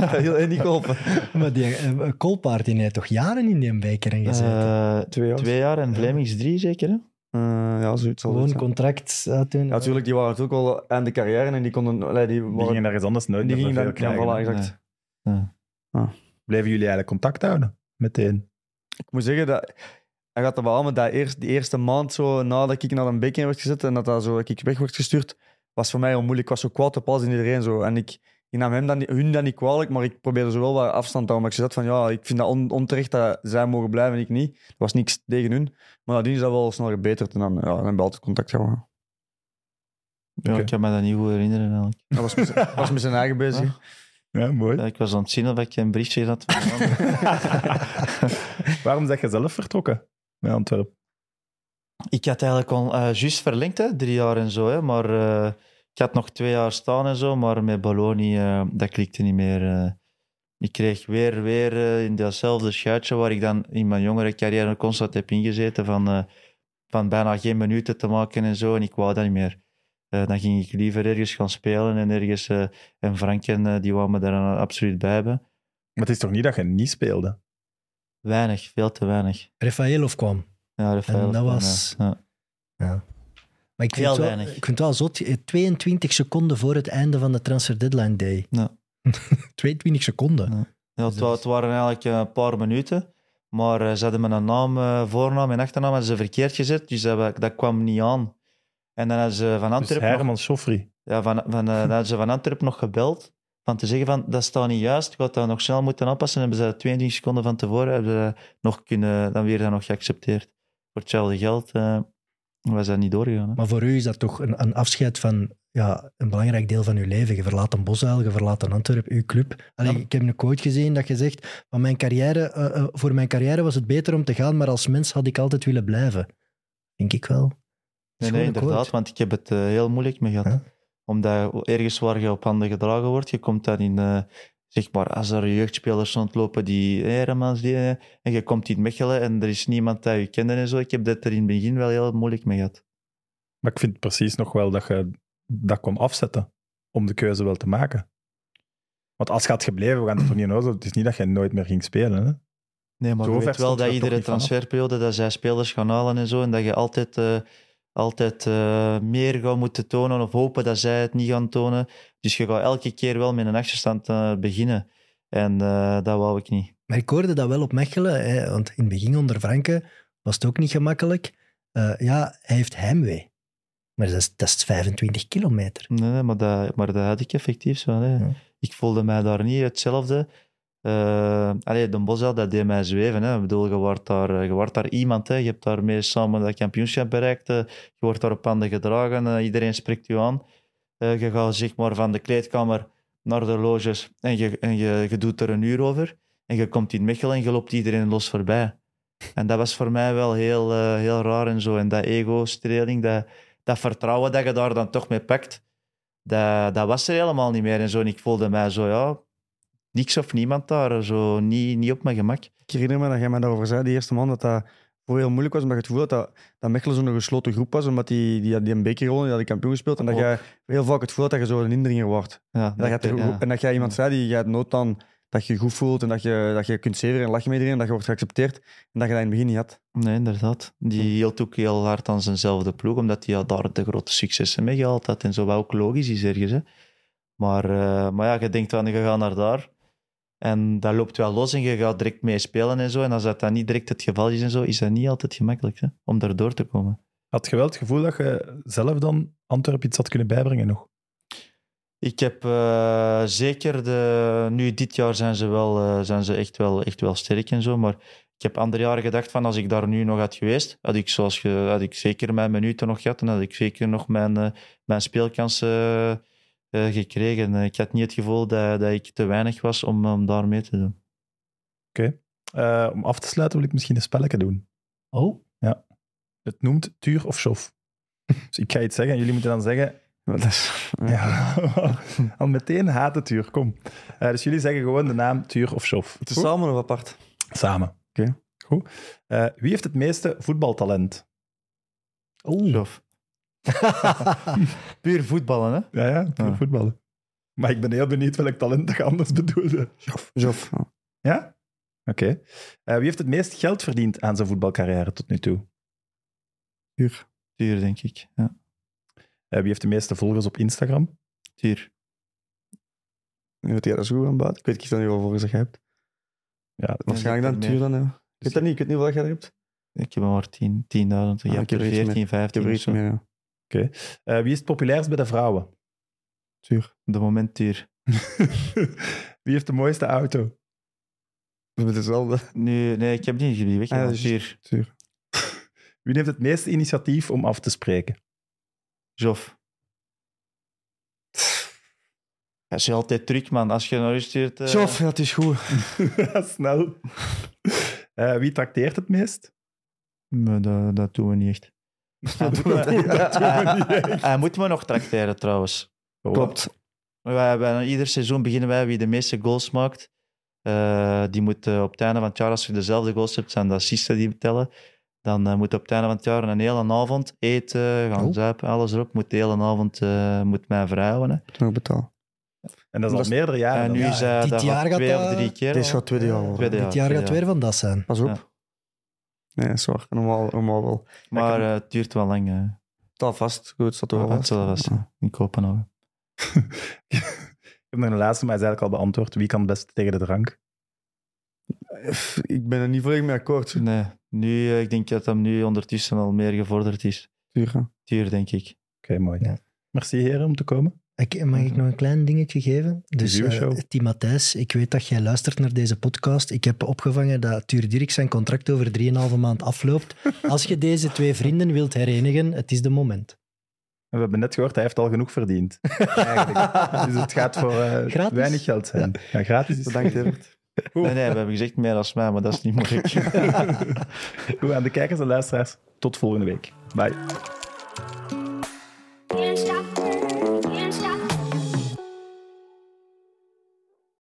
dat heeft heel niet geholpen. Maar die uh, Koolpaard heeft toch jaren in die beker gezeten? Uh, twee jaar. Twee jaar en Vlemings drie zeker, hè? Uh, ja, zoiets gewoon een contract uh, toen, ja, natuurlijk, die waren natuurlijk wel aan de carrière en die konden allee, die, waren, die gingen ergens anders nooit die gingen dan, ja, voilà, exact. Nee. Ja. Ah. Blijven jullie eigenlijk contact houden meteen? Ik moet zeggen dat hij gaat er wel aan, maar dat eerst, die eerste maand zo nadat ik naar een bekken werd gezet en dat, dat zo, ik weg werd gestuurd was voor mij heel moeilijk, ik was zo kwaad op alles in iedereen zo. En ik, ik nam hem dan, hun dan niet kwalijk, maar ik probeerde zo wel wat afstand te houden. Maar ik zei van ja, ik vind dat on, onterecht dat zij mogen blijven en ik niet. Er was niks tegen hun. Maar nadien is dat wel snel gebeterd en dan, ja, dan hebben we altijd contact gehouden. Ja, okay. Ik kan me dat niet goed herinneren eigenlijk. Dat was met, was met zijn eigen bezig. Ja, ja mooi. Ja, ik was aan het zien of ik een briefje had. Waarom ben je zelf vertrokken naar Antwerpen? Ik had eigenlijk al uh, juist verlengd, hè, drie jaar en zo, hè, maar... Uh, Ik had nog twee jaar staan en zo, maar met Bologna, uh, dat klikte niet meer. Uh. Ik kreeg weer, weer uh, in datzelfde schuitje waar ik dan in mijn jongere carrière constant heb ingezeten, van, uh, van bijna geen minuten te maken en zo, en ik wou dat niet meer. Uh, dan ging ik liever ergens gaan spelen en ergens... Uh, en Frank en uh, die wou me daar absoluut bij hebben. Maar het is toch niet dat je niet speelde? Weinig, veel te weinig. Refaelof kwam. Ja, Refaelof en dat kwam, was... Ja. ja. ja. Maar ik vind, heel wel, ik vind het wel zot, tweeëntwintig seconden voor het einde van de transfer deadline day. Ja. tweeëntwintig seconden. Ja. Ja, het, het waren eigenlijk een paar minuten. Maar uh, ze hadden mijn naam, uh, voornaam en achternaam hadden ze verkeerd gezet. Dus dat, dat kwam niet aan. En dan hadden ze van Antwerp... Dus Heijermans, Joffrey. Ja, van, van, uh, dan hadden ze van Antwerp nog gebeld. Van te zeggen van, dat staat niet juist. Ik had dat nog snel moeten aanpassen. En hebben ze dat tweeëntwintig seconden van tevoren hebben ze nog kunnen, dan weer dat nog geaccepteerd. Voor hetzelfde geld uh, was dat niet doorgegaan. Hè? Maar voor u is dat toch een, een afscheid van... Ja, een belangrijk deel van je leven. Je verlaat een Bosuil, je verlaat een Antwerp, je club. Allee, ja. Ik heb een quote gezien dat je zegt, van mijn carrière, uh, uh, voor mijn carrière was het beter om te gaan, maar als mens had ik altijd willen blijven. Denk ik wel. Nee, nee, inderdaad, quote. Want ik heb het uh, heel moeilijk mee gehad. Huh? Omdat ergens waar je op handen gedragen wordt, je komt dan in, uh, zeg maar, als er jeugdspelers rondlopen die Heijermans, die, en je komt in Mechelen en er is niemand die je kende en zo. Ik heb dat er in het begin wel heel moeilijk mee gehad. Maar ik vind precies nog wel dat je dat kon afzetten, om de keuze wel te maken. Want als je had gebleven, we gaan het toch niet nodig, het is niet dat je nooit meer ging spelen. Hè? Nee, maar zo je weet wel dat iedere transferperiode dat zij spelers gaan halen en zo, en dat je altijd, uh, altijd uh, meer gaat moeten tonen of hopen dat zij het niet gaan tonen. Dus je gaat elke keer wel met een achterstand uh, beginnen. En uh, dat wou ik niet. Maar ik hoorde dat wel op Mechelen, hè? Want in het begin onder Franke was het ook niet gemakkelijk. Uh, ja, hij heeft heimwee. Maar dat is, dat is vijfentwintig kilometer. Nee, maar dat, maar dat had ik effectief zo. Ja. Ik voelde mij daar niet hetzelfde. Uh, allee, Den Bosch, dat deed mij zweven. Hè. Ik bedoel, je wordt daar, je wordt daar iemand. Hè. Je hebt daar mee samen dat kampioenschap bereikt. Je wordt daar op handen gedragen. Uh, iedereen spreekt je aan. Uh, je gaat zeg maar van de kleedkamer naar de loges en, je, en je, je doet er een uur over. En je komt in Mechelen en je loopt iedereen los voorbij. En dat was voor mij wel heel, uh, heel raar en zo. En dat ego-streling, dat... Dat vertrouwen dat je daar dan toch mee pakt, dat, dat was er helemaal niet meer. En, zo, en ik voelde mij zo, ja, niks of niemand daar, zo, niet, niet op mijn gemak. Ik herinner me dat jij mij daarover zei, die eerste man, dat dat voor heel moeilijk was, omdat je het gevoel had dat, dat Mechelen zo'n gesloten groep was, omdat die, die, die een beker rolde, die had de kampioen gespeeld, en dat jij heel vaak het gevoel had dat je zo een indringer wordt. Ja, en, dat dat je, ja. en dat jij iemand zei die je uit nood dan... Dat je je goed voelt en dat je, dat je kunt zeveren en lachen met iedereen, dat je wordt geaccepteerd en dat je dat in het begin niet had. Nee, inderdaad. Die hield ook heel hard aan zijnzelfde ploeg, omdat hij daar de grote successen mee gehaald had en zo, wat ook logisch is ergens. Hè. Maar, uh, maar ja, je denkt van, je gaat naar daar en dat loopt wel los en je gaat direct mee spelen en zo. En als dat dan niet direct het geval is en zo, is dat niet altijd gemakkelijk hè, om daar door te komen. Had je wel het gevoel dat je zelf dan Antwerp iets had kunnen bijbrengen nog? Ik heb uh, zeker, de, nu dit jaar zijn ze, wel, uh, zijn ze echt, wel, echt wel sterk en zo, maar ik heb andere jaren gedacht van als ik daar nu nog had geweest, had ik, zoals, had ik zeker mijn minuten nog gehad en had ik zeker nog mijn, uh, mijn speelkansen uh, uh, gekregen. Ik had niet het gevoel dat, dat ik te weinig was om, om daar mee te doen. Oké. Okay. Uh, om af te sluiten wil ik misschien een spelletje doen. Oh? Ja. Het noemt Tuur of Joff. Dus ik ga iets zeggen en jullie moeten dan zeggen... Is, ja. Ja. Al meteen haat het Tuur, kom. Uh, dus jullie zeggen gewoon de naam Tuur of Joff. Het is goed? Samen of apart? Samen. Oké. Okay. Goed. Uh, wie heeft het meeste voetbaltalent? Oeh. Joff. Puur voetballen, hè? Ja, ja, puur ja. voetballen. Maar ik ben heel benieuwd welk talent dat je anders bedoelde. Joff. Joff. Ja? ja? Oké. Okay. Uh, wie heeft het meest geld verdiend aan zijn voetbalcarrière tot nu toe? Tuur. Tuur, denk ik, ja. Uh, wie heeft de meeste volgers op Instagram? Tuur. Nu weet jij dat zo goed aan buiten. Ik weet niet of je dat nu al volgers hebt. Ja, waarschijnlijk dan Tuur dan. Ik weet dat niet, ik weet niet hoeveel jij er hebt. Ik heb maar tien, tien duizend. Ah, je hebt er veertien, vijftien. Ik heb meer, ja. Oké. Okay. Uh, wie is het populairst bij de vrouwen? Tuur. Op het moment Tuur. Wie heeft de mooiste auto? We hebben dezelfde. Nee, nee, ik heb die niet weg. Ah, Tuur. Tuur. Wie neemt het meeste initiatief om af te spreken? Joff. Dat is altijd truc, man. Als je naar u stuurt... Uh... Joff, dat is goed. Snel. Uh, wie trakteert het meest? Maar dat, dat doen we niet echt. Dat doen we, dat, dat doen we niet echt. Hij moet me nog trakteren, trouwens. Klopt. Wij, wij, ieder seizoen beginnen wij wie de meeste goals maakt. Uh, die moet uh, op het einde van het jaar, als je dezelfde goals hebt, zijn de assisten die tellen. Dan uh, moet op het einde van het jaar een hele avond eten, gaan oh. zuipen, alles erop. Moet de hele avond uh, moet mij vrijhouden. Nog betaal. En dat is al meerdere jaren. En nu is ja, dit dat jaar gaat twee of drie keer. Dit gaat tweede jaar worden. Dit jaar, jaar gaat weer van dat zijn. Pas op. Ja. Nee, zorg. Normaal, normaal wel. Maar uh, het duurt wel lang. Uh. Het al vast. Goed, het staat wel vast. Het vast. In Kopenhagen. Ik heb nog een laatste, maar is eigenlijk al beantwoord. Wie kan het best tegen de drank? Ik ben er niet volledig mee akkoord. Nee, nu, ik denk dat hem nu ondertussen al meer gevorderd is. Tuur, Tuur denk ik. Oké, okay, mooi. Ja. Merci heren om te komen. Ik, mag ik nog een klein dingetje geven? Dus, uh, Tim Matthijs, ik weet dat jij luistert naar deze podcast. Ik heb opgevangen dat Tuur Dirks zijn contract over drieënhalve maand afloopt. Als je deze twee vrienden wilt herenigen, het is de moment. We hebben net gehoord, hij heeft al genoeg verdiend. Eigenlijk. Dus het gaat voor uh, weinig geld zijn. Ja, ja gratis is bedankt, Evert. Nee, nee, we hebben gezegd meer dan mij, maar dat is niet moeilijk. Goed aan de kijkers en luisteraars. Tot volgende week. Bye.